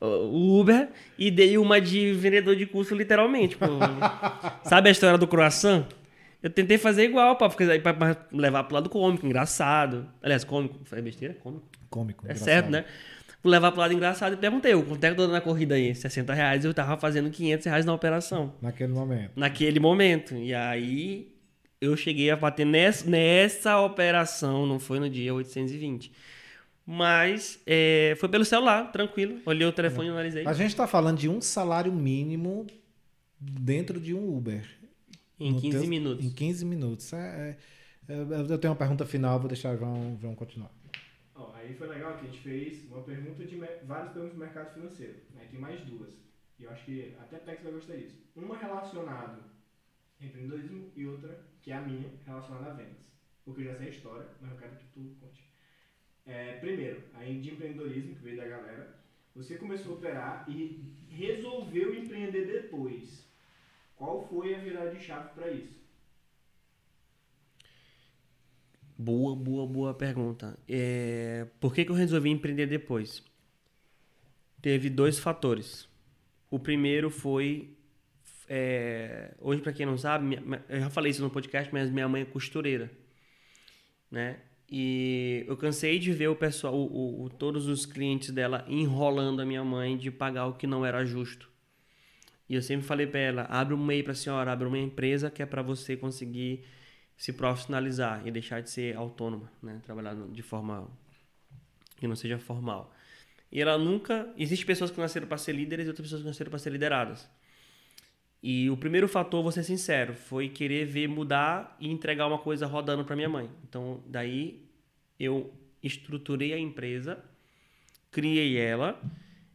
O Uber. E dei uma de vendedor de curso, literalmente. Pô. Sabe a história do croissant? Eu tentei fazer igual, pá, porque aí pra levar pro lado cômico, engraçado. Aliás, cômico. Falei besteira? Cômico. Cômico. É engraçado. Certo, né? Vou levar pro lado engraçado e perguntei, o quanto é que eu tô dando na corrida aí? sessenta reais, eu tava fazendo quinhentos reais na operação. Naquele momento. Naquele momento. E aí... Eu cheguei a bater nessa, nessa operação, não foi no dia oitocentos e vinte. Mas é, foi pelo celular, tranquilo. Olhei o telefone e analisei. A gente está falando de um salário mínimo dentro de um Uber. Em quinze teu, minutos. Em quinze minutos. É, é, eu tenho uma pergunta final, vou deixar o João, João continuar. Oh, aí foi legal que a gente fez uma pergunta de várias perguntas do mercado financeiro. Aí tem mais duas. E eu acho que até Pex vai gostar disso. Uma relacionada ao empreendedorismo e outra... que é a minha, relacionada a vendas. Porque eu já sei a história, mas eu quero que tu conte. É, primeiro, aí de empreendedorismo, que veio da galera. Você começou a operar e resolveu empreender depois. Qual foi a virada de chave para isso? Boa, boa, boa pergunta. É, por que que eu resolvi empreender depois? Teve dois fatores. O primeiro foi... É, hoje, para quem não sabe, minha, eu já falei isso no podcast, mas minha mãe é costureira, né? E eu cansei de ver o pessoal, o, o, todos os clientes dela enrolando a minha mãe de pagar o que não era justo. E eu sempre falei para ela, abre um MEI para a senhora, abre uma empresa que é para você conseguir se profissionalizar e deixar de ser autônoma, né? Trabalhar de forma que não seja formal. E ela nunca... Existem pessoas que nasceram para ser líderes e outras pessoas que nasceram para ser lideradas. E o primeiro fator, vou ser sincero, foi querer ver mudar e entregar uma coisa rodando para minha mãe. Então, daí eu estruturei a empresa, criei ela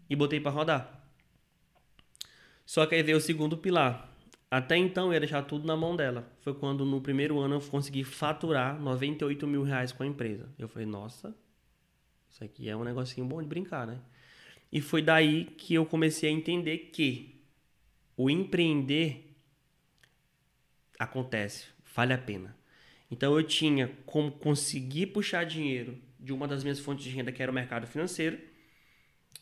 e botei para rodar. Só que aí veio o segundo pilar. Até então eu ia deixar tudo na mão dela. Foi quando no primeiro ano eu consegui faturar noventa e oito mil reais com a empresa. Eu falei, nossa, isso aqui é um negocinho bom de brincar, né? E foi daí que eu comecei a entender que o empreender acontece, vale a pena. Então eu tinha como conseguir puxar dinheiro de uma das minhas fontes de renda, que era o mercado financeiro,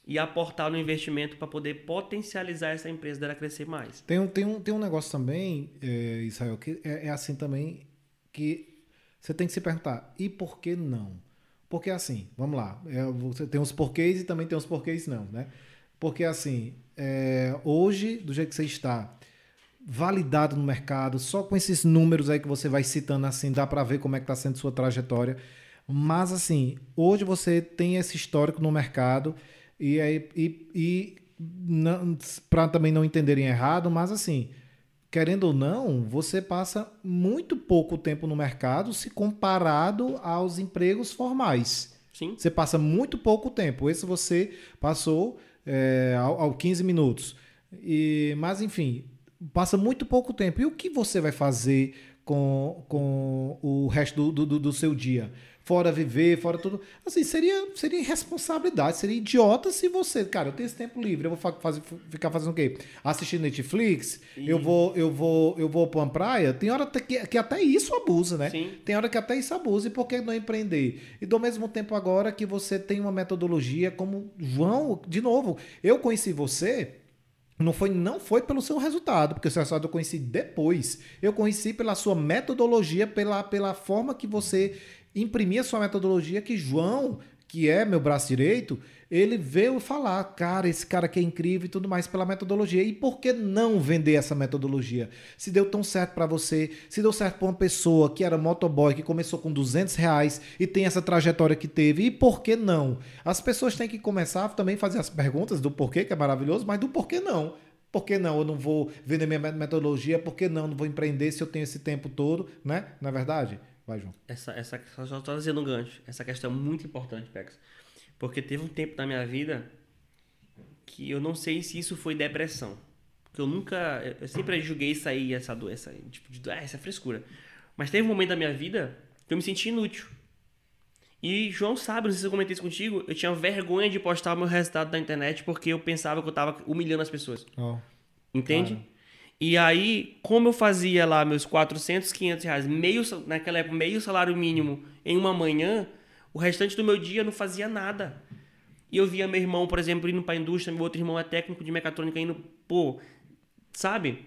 e aportar no investimento para poder potencializar essa empresa dela crescer mais. Tem um, tem um, tem um negócio também, é, Israel, que é, é assim também, que você tem que se perguntar, e por que não? Porque assim, vamos lá, é, você tem uns porquês e também tem uns porquês não, né? Porque assim, é, hoje, do jeito que você está, validado no mercado, só com esses números aí que você vai citando assim, dá para ver como é que está sendo sua trajetória. Mas assim, hoje você tem esse histórico no mercado e, e, e para também não entenderem errado, mas assim, querendo ou não, você passa muito pouco tempo no mercado se comparado aos empregos formais. Sim. Você passa muito pouco tempo. Esse você passou... É, ao, ao quinze minutos. E, mas, enfim, passa muito pouco tempo. E o que você vai fazer com, com o resto do, do, do seu dia? Fora viver, fora tudo. Assim, seria, seria irresponsabilidade, seria idiota se você... Cara, eu tenho esse tempo livre, eu vou fa fazer, ficar fazendo o quê? Assistir Netflix? Sim. Eu vou eu vou, eu vou para uma praia? Tem hora que, que até isso abusa, né? Sim. Tem hora que até isso abusa. E por que não empreender? E do mesmo tempo agora que você tem uma metodologia como... João, de novo, eu conheci você... Não foi, não foi pelo seu resultado, porque o seu resultado eu conheci depois. Eu conheci pela sua metodologia, pela, pela forma que você imprimia a sua metodologia, que João, que é meu braço direito, ele veio falar, cara, esse cara aqui é incrível e tudo mais pela metodologia. E por que não vender essa metodologia? Se deu tão certo para você, se deu certo para uma pessoa que era motoboy, que começou com duzentos reais e tem essa trajetória que teve, e por que não? As pessoas têm que começar a também fazer as perguntas do porquê, que é maravilhoso, mas do porquê não. Por que não? Eu não vou vender minha metodologia, por que não? Eu não vou empreender se eu tenho esse tempo todo, né? Não é verdade? Vai, João. Essa, essa, só estou dizendo um gancho. Essa questão é muito importante, Pex. Porque teve um tempo na minha vida que eu não sei se isso foi depressão. Porque eu nunca... Eu sempre julguei isso aí, essa doença. Tipo, de, ah, essa frescura. Mas teve um momento da minha vida que eu me senti inútil. E João sabe, não sei se eu comentei isso contigo, eu tinha vergonha de postar o meu resultado na internet porque eu pensava que eu tava humilhando as pessoas. Oh, entende? Cara. E aí, como eu fazia lá meus quatrocentos, quinhentos reais, meio, naquela época, meio salário mínimo em uma manhã... O restante do meu dia eu não fazia nada. E eu via meu irmão, por exemplo, indo pra indústria, meu outro irmão é técnico de mecatrônica, indo, pô, sabe?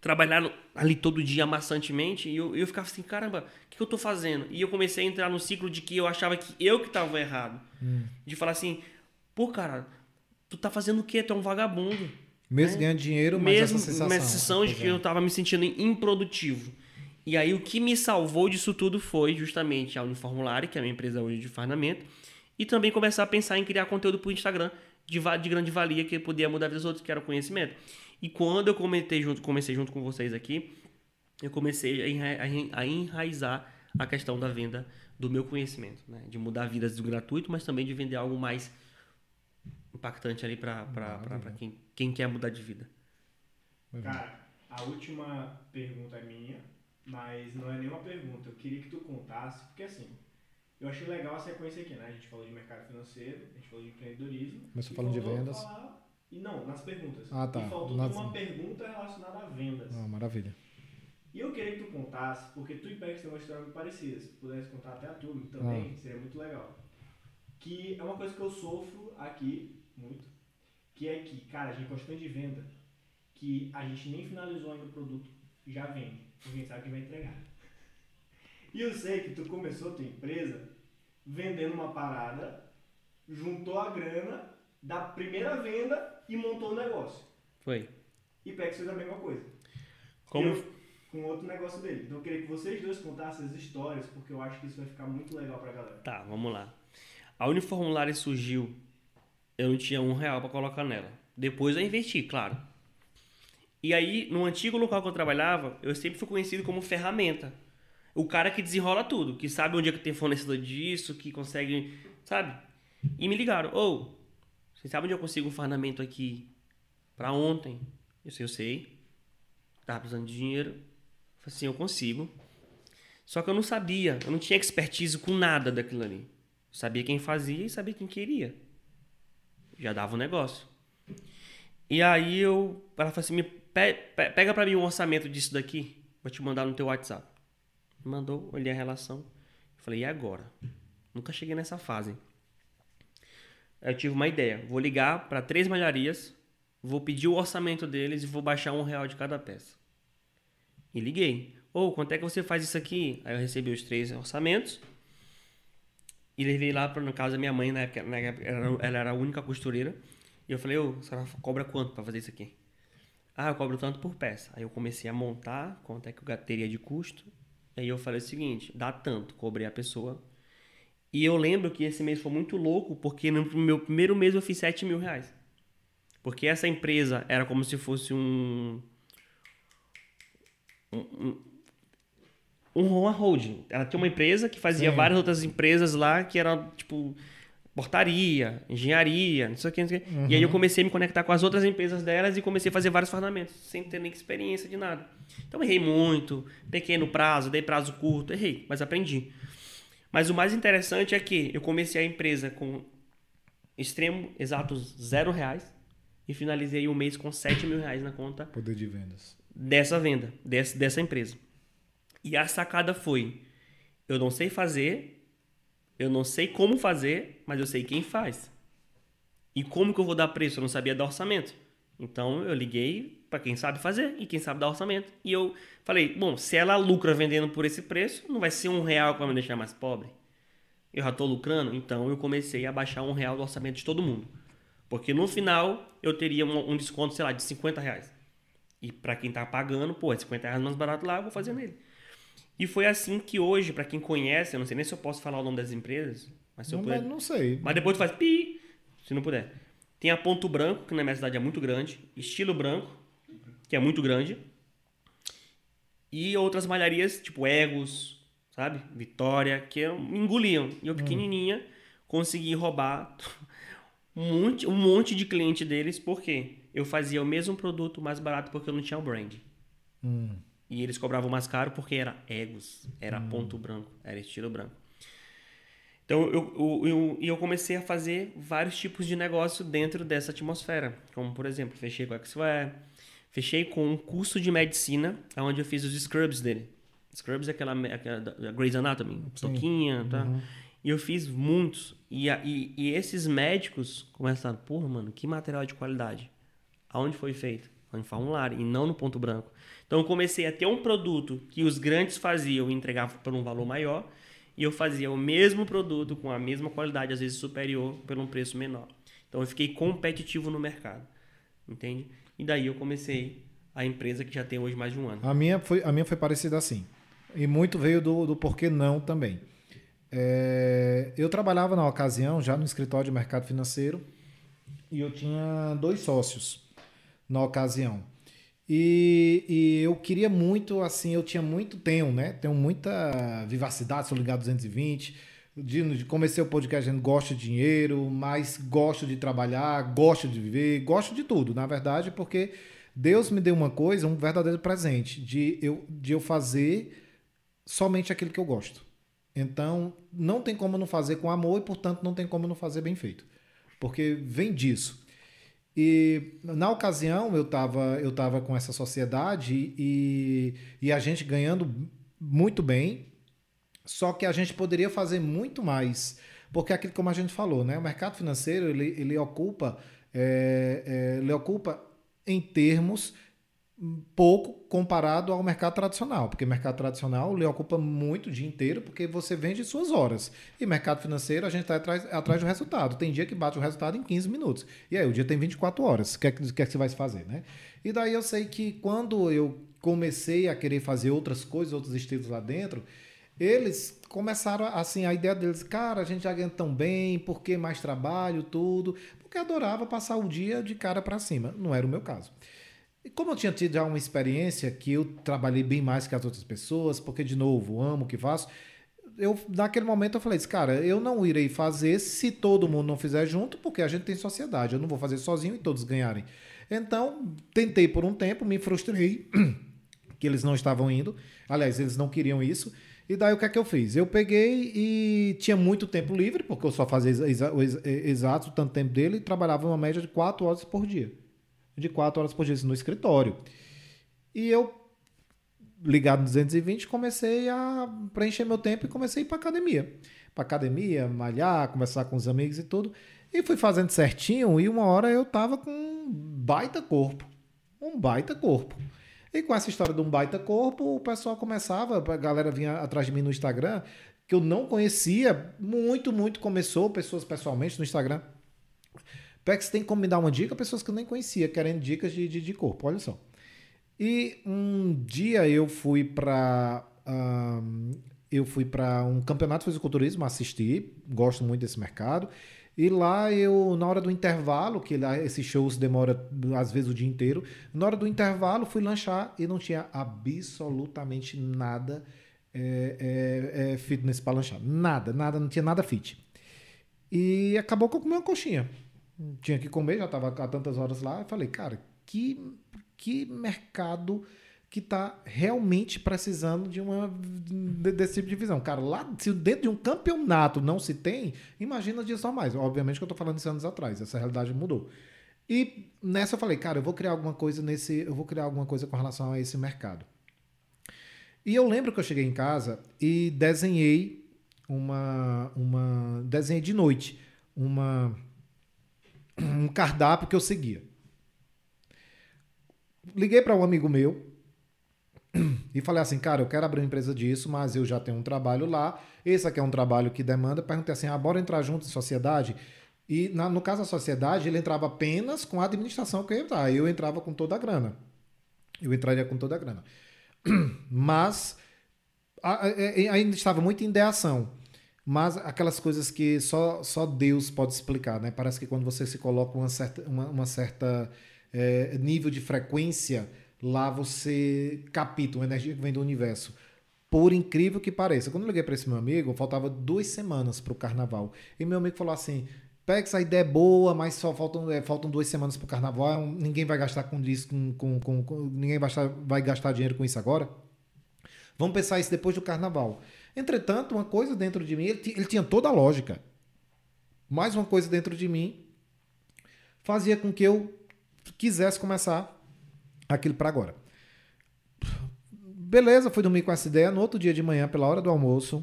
Trabalhar ali todo dia amassantemente. E eu, eu ficava assim, caramba, o que, que eu tô fazendo? E eu comecei a entrar no ciclo de que eu achava que eu que tava errado. Hum. De falar assim, pô, cara, tu tá fazendo o quê? Tu é um vagabundo. Mesmo, né? Ganhando dinheiro, mas Mesmo, essa sensação. Mesmo sensação de que eu tava me sentindo improdutivo. E aí o que me salvou disso tudo foi justamente a Uniformular, que é a minha empresa hoje de farnamento, e também começar a pensar em criar conteúdo para o Instagram de, de grande valia, que podia mudar a vida dos outros, que era o conhecimento. E quando eu comentei junto, comecei junto com vocês aqui, eu comecei a, enra, a enraizar a questão da venda do meu conhecimento, né? De mudar vidas do gratuito, mas também de vender algo mais impactante ali para quem, quem quer mudar de vida. Cara, a última pergunta é minha. Mas não é nenhuma pergunta, eu queria que tu contasse, porque assim, eu achei legal a sequência aqui, né? A gente falou de mercado financeiro, a gente falou de empreendedorismo. Mas você falou de vendas? Falar... E não, nas perguntas. Ah, tá. E faltou nas... uma pergunta relacionada a vendas. Ah, maravilha. E eu queria que tu contasse, porque tu e Pex tem uma história muito parecida, se pudesse contar até a turma também, ah. seria muito legal. Que é uma coisa que eu sofro aqui, muito, que é que, cara, a gente gostou de venda, que a gente nem finalizou ainda o produto, já vende. Ninguém sabe o que vai entregar. E eu sei que tu começou a tua empresa vendendo uma parada, juntou a grana da primeira venda e montou o negócio. Foi. E Pex fez a mesma coisa. Como? Eu, com outro negócio dele. Então eu queria que vocês dois contassem as histórias, porque eu acho que isso vai ficar muito legal pra galera. Tá, vamos lá. A Uniformular surgiu, eu não tinha um real pra colocar nela. Depois eu investi, claro. E aí, no antigo local que eu trabalhava, eu sempre fui conhecido como ferramenta. O cara que desenrola tudo, que sabe onde é que tem fornecedor disso, que consegue, sabe? E me ligaram, ou, oh, você sabe onde eu consigo um farnamento aqui pra ontem? Eu sei, eu sei. Tava precisando de dinheiro. Eu falei assim, eu consigo. Só que eu não sabia, eu não tinha expertise com nada daquilo ali. Eu sabia quem fazia e sabia quem queria. Já dava o negócio. E aí eu, ela falou assim, me... pega pra mim um orçamento disso daqui, vou te mandar no teu WhatsApp. Mandou, olhei a relação. Falei, e agora? Nunca cheguei nessa fase. Aí eu tive uma ideia. Vou ligar pra três malharias, vou pedir o orçamento deles e vou baixar um real de cada peça. E liguei. Ô, oh, quanto é que você faz isso aqui? Aí eu recebi os três orçamentos e levei lá, pra, no caso da minha mãe, na época, ela era a única costureira. E eu falei, ô, oh, a senhora cobra quanto pra fazer isso aqui? Ah, eu cobro tanto por peça. Aí eu comecei a montar quanto é que eu teria de custo. Aí eu falei o seguinte, dá tanto, cobrei a pessoa. E eu lembro que esse mês foi muito louco, porque no meu primeiro mês eu fiz sete mil reais. Porque essa empresa era como se fosse um... Um, um, um holding. Ela tinha uma empresa que fazia Sim. várias outras empresas lá, que era tipo... portaria, engenharia, não sei o que, não sei o que. Uhum. E aí eu comecei a me conectar com as outras empresas delas e comecei a fazer vários farnamentos, sem ter nem experiência de nada. Então errei muito, pequeno prazo, dei prazo curto, errei, mas aprendi. Mas o mais interessante é que eu comecei a empresa com extremo, exatos zero reais e finalizei o mês com sete mil reais na conta. Poder de vendas. Dessa venda, dessa, dessa empresa. E a sacada foi, eu não sei fazer... Eu não sei como fazer, mas eu sei quem faz. E como que eu vou dar preço? Eu não sabia dar orçamento. Então, eu liguei para quem sabe fazer e quem sabe dar orçamento. E eu falei, bom, se ela lucra vendendo por esse preço, não vai ser um real que vai me deixar mais pobre. eu já estou lucrando, então eu comecei a baixar um real do orçamento de todo mundo. Porque no final eu teria um desconto, sei lá, de cinquenta reais. E para quem está pagando, pô, é cinquenta reais mais barato lá, eu vou fazer nele. E foi assim que hoje, para quem conhece, eu não sei nem se eu posso falar o nome das empresas, mas se não, eu puder... Não sei. Mas depois tu faz pi, se não puder. Tem a Ponto Branco, que na minha cidade é muito grande. Estilo Branco, que é muito grande. E outras malharias, tipo Egos, sabe? Vitória, que me engoliam. E eu, pequenininha, hum. consegui roubar um monte, um monte de cliente deles. Por quê? Eu fazia o mesmo produto mais barato porque eu não tinha o brand. Hum. E eles cobravam mais caro porque era Egos, era hum. Ponto Branco, era Estilo Branco. Então, eu, eu, eu, eu comecei a fazer vários tipos de negócio dentro dessa atmosfera. Como, por exemplo, fechei com a Xware, fechei com um curso de medicina, onde eu fiz os scrubs dele. Scrubs é aquela, aquela da Grey's Anatomy, toquinha, tá? Uhum. E eu fiz muitos. E, e, e esses médicos começaram, pô, mano, que material de qualidade. Aonde foi feito? No Uniformular e não no Ponto Branco. Então, eu comecei a ter um produto que os grandes faziam e entregavam por um valor maior. E eu fazia o mesmo produto com a mesma qualidade, às vezes superior, por um preço menor. Então, eu fiquei competitivo no mercado. Entende? E daí eu comecei a empresa que já tem hoje mais de um ano. A minha foi, a minha foi parecida assim. E muito veio do, do porquê não também. É, eu trabalhava na ocasião já no escritório de mercado financeiro e eu tinha dois sócios na ocasião. E, e eu queria muito, assim, eu tinha muito, tenho, né? Tenho muita vivacidade, sou ligado duzentos e vinte. De, comecei o podcast, a gente gosta de dinheiro, mas gosto de trabalhar, gosto de viver, gosto de tudo, na verdade, porque Deus me deu uma coisa, um verdadeiro presente, de eu, de eu fazer somente aquilo que eu gosto. Então, não tem como não fazer com amor e, portanto, não tem como não fazer bem feito, porque vem disso. E na ocasião eu estava eu tava com essa sociedade e, e a gente ganhando muito bem, só que a gente poderia fazer muito mais, porque aquilo como a gente falou, né? O mercado financeiro ele, ele, ocupa, é, é, ele ocupa em termos pouco comparado ao mercado tradicional, porque o mercado tradicional ele ocupa muito o dia inteiro porque você vende suas horas. E mercado financeiro a gente está atrás, atrás do resultado. Tem dia que bate o resultado em quinze minutos. E aí o dia tem vinte e quatro horas. O que é que, que, é que você vai fazer, né? E daí eu sei que quando eu comecei a querer fazer outras coisas, outros estilos lá dentro, eles começaram, assim, a ideia deles, cara, a gente já ganha tão bem, por que mais trabalho, tudo? Porque adorava passar o dia de cara para cima. Não era o meu caso. E como eu tinha tido já uma experiência que eu trabalhei bem mais que as outras pessoas, porque, de novo, amo o que faço, eu, naquele momento eu falei assim, cara, eu não irei fazer se todo mundo não fizer junto, porque a gente tem sociedade, eu não vou fazer sozinho e todos ganharem. Então, tentei por um tempo, me frustrei que eles não estavam indo, aliás, eles não queriam isso, e daí o que é que eu fiz? Eu peguei e tinha muito tempo livre, porque eu só fazia exa exa exato o tanto tempo dele, e trabalhava uma média de quatro horas por dia. De quatro horas por dia no escritório. E eu, ligado no duzentos e vinte, comecei a preencher meu tempo e comecei a ir para academia. Para academia, malhar, conversar com os amigos e tudo. E fui fazendo certinho e uma hora eu tava com um baita corpo. Um baita corpo. E com essa história de um baita corpo, o pessoal começava, a galera vinha atrás de mim no Instagram, que eu não conhecia, muito, muito começou, pessoas pessoalmente no Instagram. Pex tem como me dar uma dica, pessoas que eu nem conhecia, querendo dicas de, de, de corpo, olha só. E um dia eu fui para um, eu fui para um campeonato de fisiculturismo, assisti, gosto muito desse mercado. E lá eu, na hora do intervalo, que lá esses shows demora às vezes o dia inteiro, na hora do intervalo fui lanchar e não tinha absolutamente nada é, é, é, fitness para lanchar. Nada, nada, não tinha nada fit. E acabou que eu comi uma coxinha. Tinha que comer, já estava há tantas horas lá. Eu falei, cara, que, que mercado que está realmente precisando de uma, de, desse tipo de visão. Cara, lá se dentro de um campeonato não se tem, imagina dias normais. Obviamente que eu estou falando isso anos atrás, essa realidade mudou. E nessa eu falei, cara, eu vou criar alguma coisa nesse, eu vou criar alguma coisa com relação a esse mercado. E eu lembro que eu cheguei em casa e desenhei uma, uma desenhei de noite uma... um cardápio que eu seguia. Liguei para um amigo meu e falei assim, cara, eu quero abrir uma empresa disso, mas eu já tenho um trabalho lá, esse aqui é um trabalho que demanda, perguntei assim, ah, bora entrar juntos em sociedade? E na, no caso da sociedade, ele entrava apenas com a administração que eu ia entrar, eu entrava com toda a grana, eu entraria com toda a grana. Mas a, a, ainda estava muito em ideação. Mas aquelas coisas que só, só Deus pode explicar, né? Parece que quando você se coloca uma certa, uma, uma certa é, nível de frequência, lá você capta uma energia que vem do universo. Por incrível que pareça. Quando eu liguei para esse meu amigo, faltava duas semanas para o carnaval. E meu amigo falou assim, pega essa ideia boa, mas só faltam, é, faltam duas semanas para o carnaval, ninguém vai gastar com isso, com, com, com, com, ninguém vai gastar, vai gastar dinheiro com isso agora. Vamos pensar isso depois do carnaval. Entretanto, uma coisa dentro de mim, ele, ele tinha toda a lógica, mas uma coisa dentro de mim fazia com que eu quisesse começar aquilo para agora. Beleza, fui dormir com essa ideia. No outro dia de manhã, pela hora do almoço,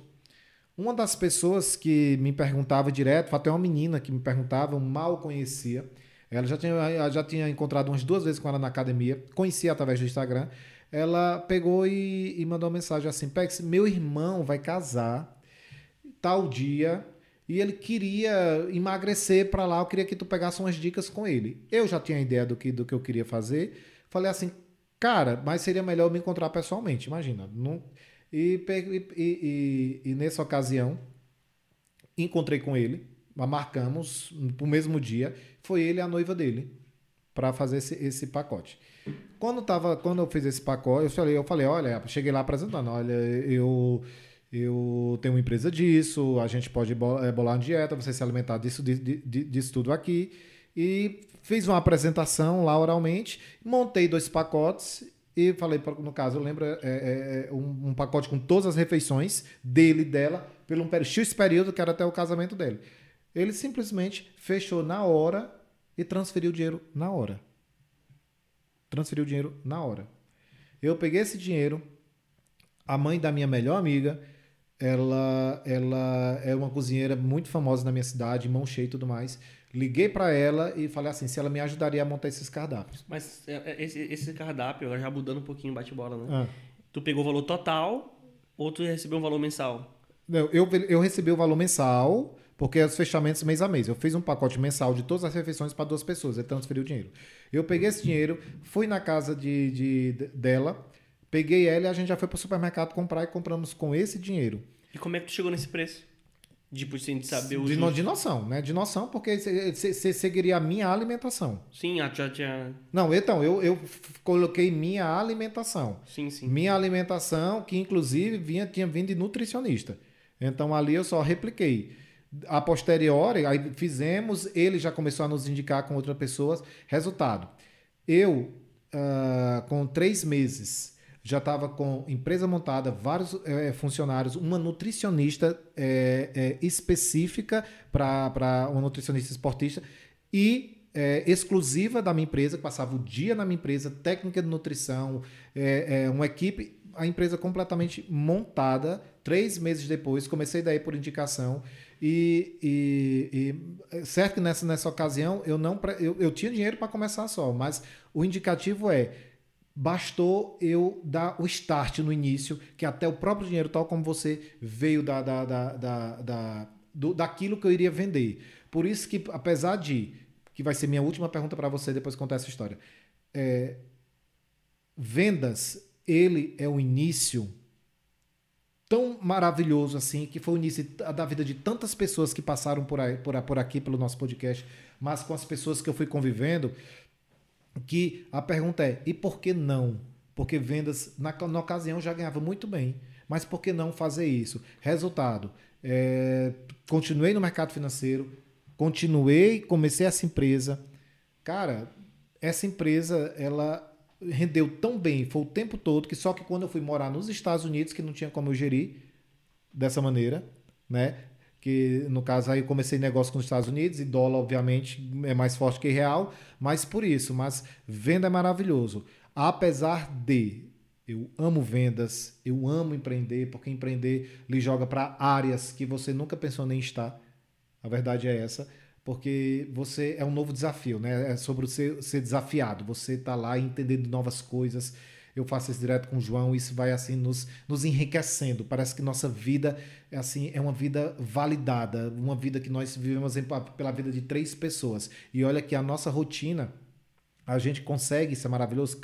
uma das pessoas que me perguntava direto, até uma menina que me perguntava, eu mal conhecia, ela já tinha, já tinha encontrado umas duas vezes com ela na academia, conhecia através do Instagram. Ela pegou e, e mandou uma mensagem assim, Pex, meu irmão vai casar tal dia e ele queria emagrecer para lá, eu queria que tu pegasse umas dicas com ele. Eu já tinha ideia do que, do que eu queria fazer, falei assim, cara, mas seria melhor eu me encontrar pessoalmente, imagina. Não... E, e, e, e nessa ocasião, encontrei com ele, marcamos pro mesmo dia, foi ele e a noiva dele para fazer esse, esse pacote. Quando, tava, quando eu fiz esse pacote, eu falei, eu falei, olha, cheguei lá apresentando, olha, eu, eu tenho uma empresa disso, a gente pode bolar uma dieta, você se alimentar disso, disso, disso tudo aqui. E fiz uma apresentação lá oralmente, montei dois pacotes e falei, no caso, eu lembro, é, é, um, um pacote com todas as refeições dele e dela, pelo um X período que era até o casamento dele. Ele simplesmente fechou na hora e transferiu o dinheiro na hora. Transferi o dinheiro na hora. Eu peguei esse dinheiro, a mãe da minha melhor amiga, ela, ela é uma cozinheira muito famosa na minha cidade, mão cheia e tudo mais. Liguei para ela e falei assim, se ela me ajudaria a montar esses cardápios. Mas esse, esse cardápio, já mudando um pouquinho, bate-bola, né? Ah. Tu pegou o valor total ou tu recebeu um valor mensal? Não, eu, eu recebi o valor mensal, porque é os fechamentos mês a mês. Eu fiz um pacote mensal de todas as refeições para duas pessoas. Ele transferiu o dinheiro. Eu peguei esse dinheiro, fui na casa de, de, de, dela, peguei ela e a gente já foi para o supermercado comprar e compramos com esse dinheiro. E como é que tu chegou nesse preço? Tipo, assim, de saber o... De, no, de noção, né? De noção, porque você seguiria a minha alimentação. Sim, a tia, tia... Não, então, eu, eu coloquei minha alimentação. Sim, sim. Minha alimentação, que inclusive vinha, tinha vindo de nutricionista. Então ali eu só repliquei. A posteriori, aí fizemos, ele já começou a nos indicar com outras pessoas. Resultado, eu uh, com três meses já estava com empresa montada, vários é, funcionários, uma nutricionista é, é, específica para uma nutricionista esportista e... É, exclusiva da minha empresa, que passava o dia na minha empresa, técnica de nutrição, é, é, uma equipe, a empresa completamente montada. Três meses depois, comecei daí por indicação e, e, e certo que nessa, nessa ocasião eu, não, eu, eu tinha dinheiro para começar só, mas o indicativo é, bastou eu dar o start no início, que até o próprio dinheiro, tal como você, veio da, da, da, da, da, do, daquilo que eu iria vender. Por isso que, apesar de... que vai ser minha última pergunta para você, depois contar essa história. É, vendas, ele é um início tão maravilhoso assim, que foi o início da vida de tantas pessoas que passaram por, aí, por, por aqui, pelo nosso podcast, mas com as pessoas que eu fui convivendo, que a pergunta é, e por que não? Porque vendas, na, na ocasião, já ganhava muito bem, mas por que não fazer isso? Resultado, é, continuei no mercado financeiro, continuei, comecei essa empresa. Cara, essa empresa, ela rendeu tão bem, foi o tempo todo, que só que quando eu fui morar nos Estados Unidos, que não tinha como eu gerir dessa maneira, né? Que, no caso, aí eu comecei negócio com os Estados Unidos, e dólar, obviamente, é mais forte que real, mas por isso, mas venda é maravilhoso. Apesar de eu amo vendas, eu amo empreender, porque empreender lhe joga para áreas que você nunca pensou nem estar. A verdade é essa, porque você é um novo desafio, né? É sobre você ser desafiado, você tá lá entendendo novas coisas. eu faço isso direto com o João, isso vai assim nos, nos enriquecendo. Parece que nossa vida é, assim, é uma vida validada, uma vida que nós vivemos em, pela vida de três pessoas. E olha que a nossa rotina, a gente consegue, isso é maravilhoso,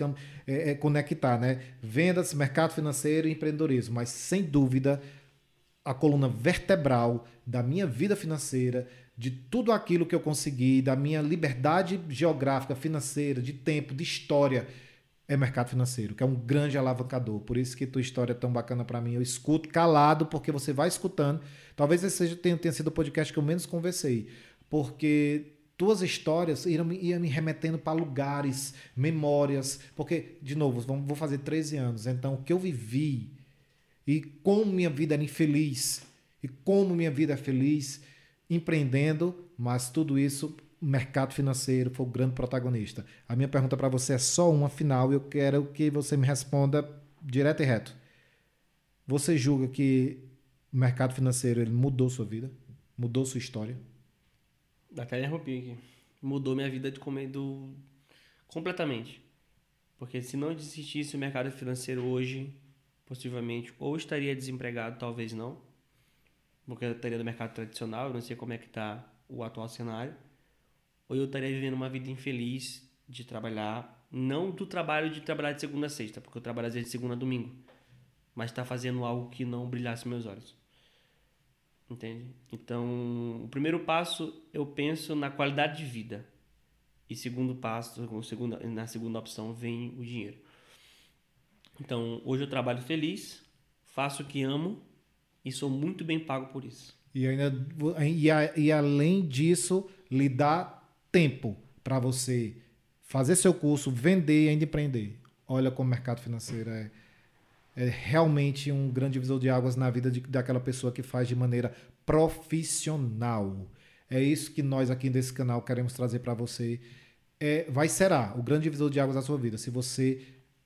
é, é conectar, né? Vendas, mercado financeiro e empreendedorismo. Mas, sem dúvida, a coluna vertebral da minha vida financeira, de tudo aquilo que eu consegui, da minha liberdade geográfica, financeira, de tempo, de história, é mercado financeiro, que é um grande alavancador. Por isso que tua história é tão bacana para mim. Eu escuto calado, porque você vai escutando. Talvez esse seja, tenha, tenha sido o podcast que eu menos conversei, porque tuas histórias iam, iam me remetendo para lugares, memórias, porque, de novo, vou fazer treze anos. Então, o que eu vivi e como minha vida era infeliz e como minha vida é feliz... empreendendo, mas tudo isso, mercado financeiro foi o grande protagonista. A minha pergunta para você é só uma final, eu quero que você me responda direto e reto. Você julga que o mercado financeiro ele mudou sua vida? Mudou sua história? Até interrompi aqui. Mudou minha vida de comendo completamente. Porque se não existisse o mercado financeiro hoje, possivelmente, ou estaria desempregado, talvez não. Porque eu estaria no mercado tradicional, eu não sei como é que está o atual cenário. Ou eu estaria vivendo uma vida infeliz de trabalhar, não do trabalho de trabalhar de segunda a sexta, porque eu trabalharia de segunda a domingo, mas está fazendo algo que não brilhasse meus olhos. Entende? Então, o primeiro passo, eu penso na qualidade de vida. E segundo passo, na segunda opção, vem o dinheiro. Então, hoje eu trabalho feliz, faço o que amo, e sou muito bem pago por isso. E, ainda, e, a, e além disso, lhe dá tempo para você fazer seu curso, vender e ainda empreender. Olha como o mercado financeiro é, é realmente um grande divisor de águas na vida de, daquela pessoa que faz de maneira profissional. É isso que nós aqui desse canal queremos trazer para você. É, vai será o grande divisor de águas da sua vida, se você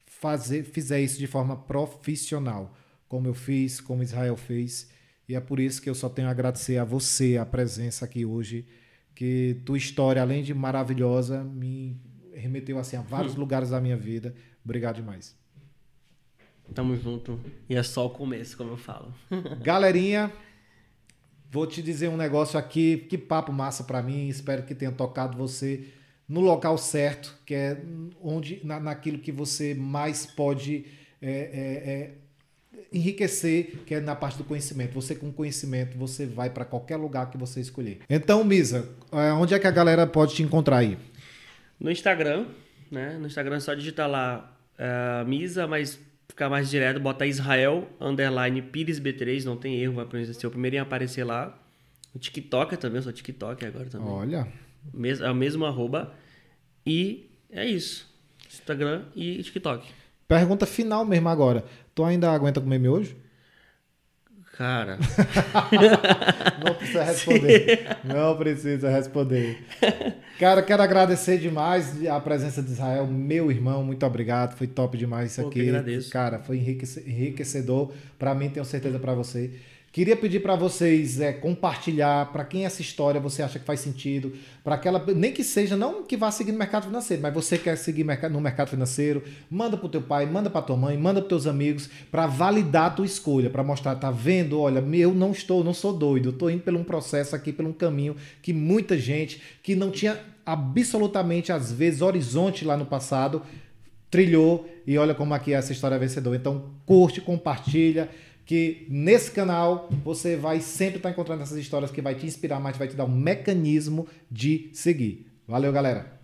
fazer, fizer isso de forma profissional. Como eu fiz, como Israel fez. E é por isso que eu só tenho a agradecer a você a presença aqui hoje, que tua história, além de maravilhosa, me remeteu assim, a vários hum. lugares da minha vida. Obrigado demais. Tamo junto. E é só o começo, como eu falo. Galerinha, vou te dizer um negócio aqui, que papo massa pra mim, espero que tenha tocado você no local certo, que é onde, na, naquilo que você mais pode... É, é, é, enriquecer, que é na parte do conhecimento. Você com conhecimento, você vai para qualquer lugar que você escolher. Então, Misa, onde é que a galera pode te encontrar aí? No Instagram, né? No Instagram é só digitar lá uh, Misa, mas ficar mais direto, bota israel underline pires b três, não tem erro, vai aparecer o primeiro em aparecer lá. O TikTok também, eu sou TikTok agora também. Olha. Mes- é o mesmo arroba. E é isso. Instagram e TikTok. Pergunta final mesmo agora. Tu ainda aguenta comer miojo? Cara... Não precisa responder. Sim. Não precisa responder. Cara, quero agradecer demais a presença de Israel. Meu irmão, muito obrigado. Foi top demais isso aqui. Eu agradeço. Cara, foi enriquecedor. Para mim, tenho certeza para você. Queria pedir para vocês é, compartilhar para quem essa história você acha que faz sentido, para aquela, nem que seja, não que vá seguir no mercado financeiro, mas você quer seguir no mercado financeiro, manda para o teu pai, manda para tua mãe, manda para teus amigos, para validar a tua escolha, para mostrar, tá vendo? Olha, eu não estou, não sou doido, eu estou indo por um processo aqui, por um caminho que muita gente que não tinha absolutamente, às vezes, horizonte lá no passado, trilhou e olha como aqui essa história é vencedora. Então, curte, compartilha, que nesse canal você vai sempre estar encontrando essas histórias que vai te inspirar, mas vai te dar um mecanismo de seguir. Valeu, galera!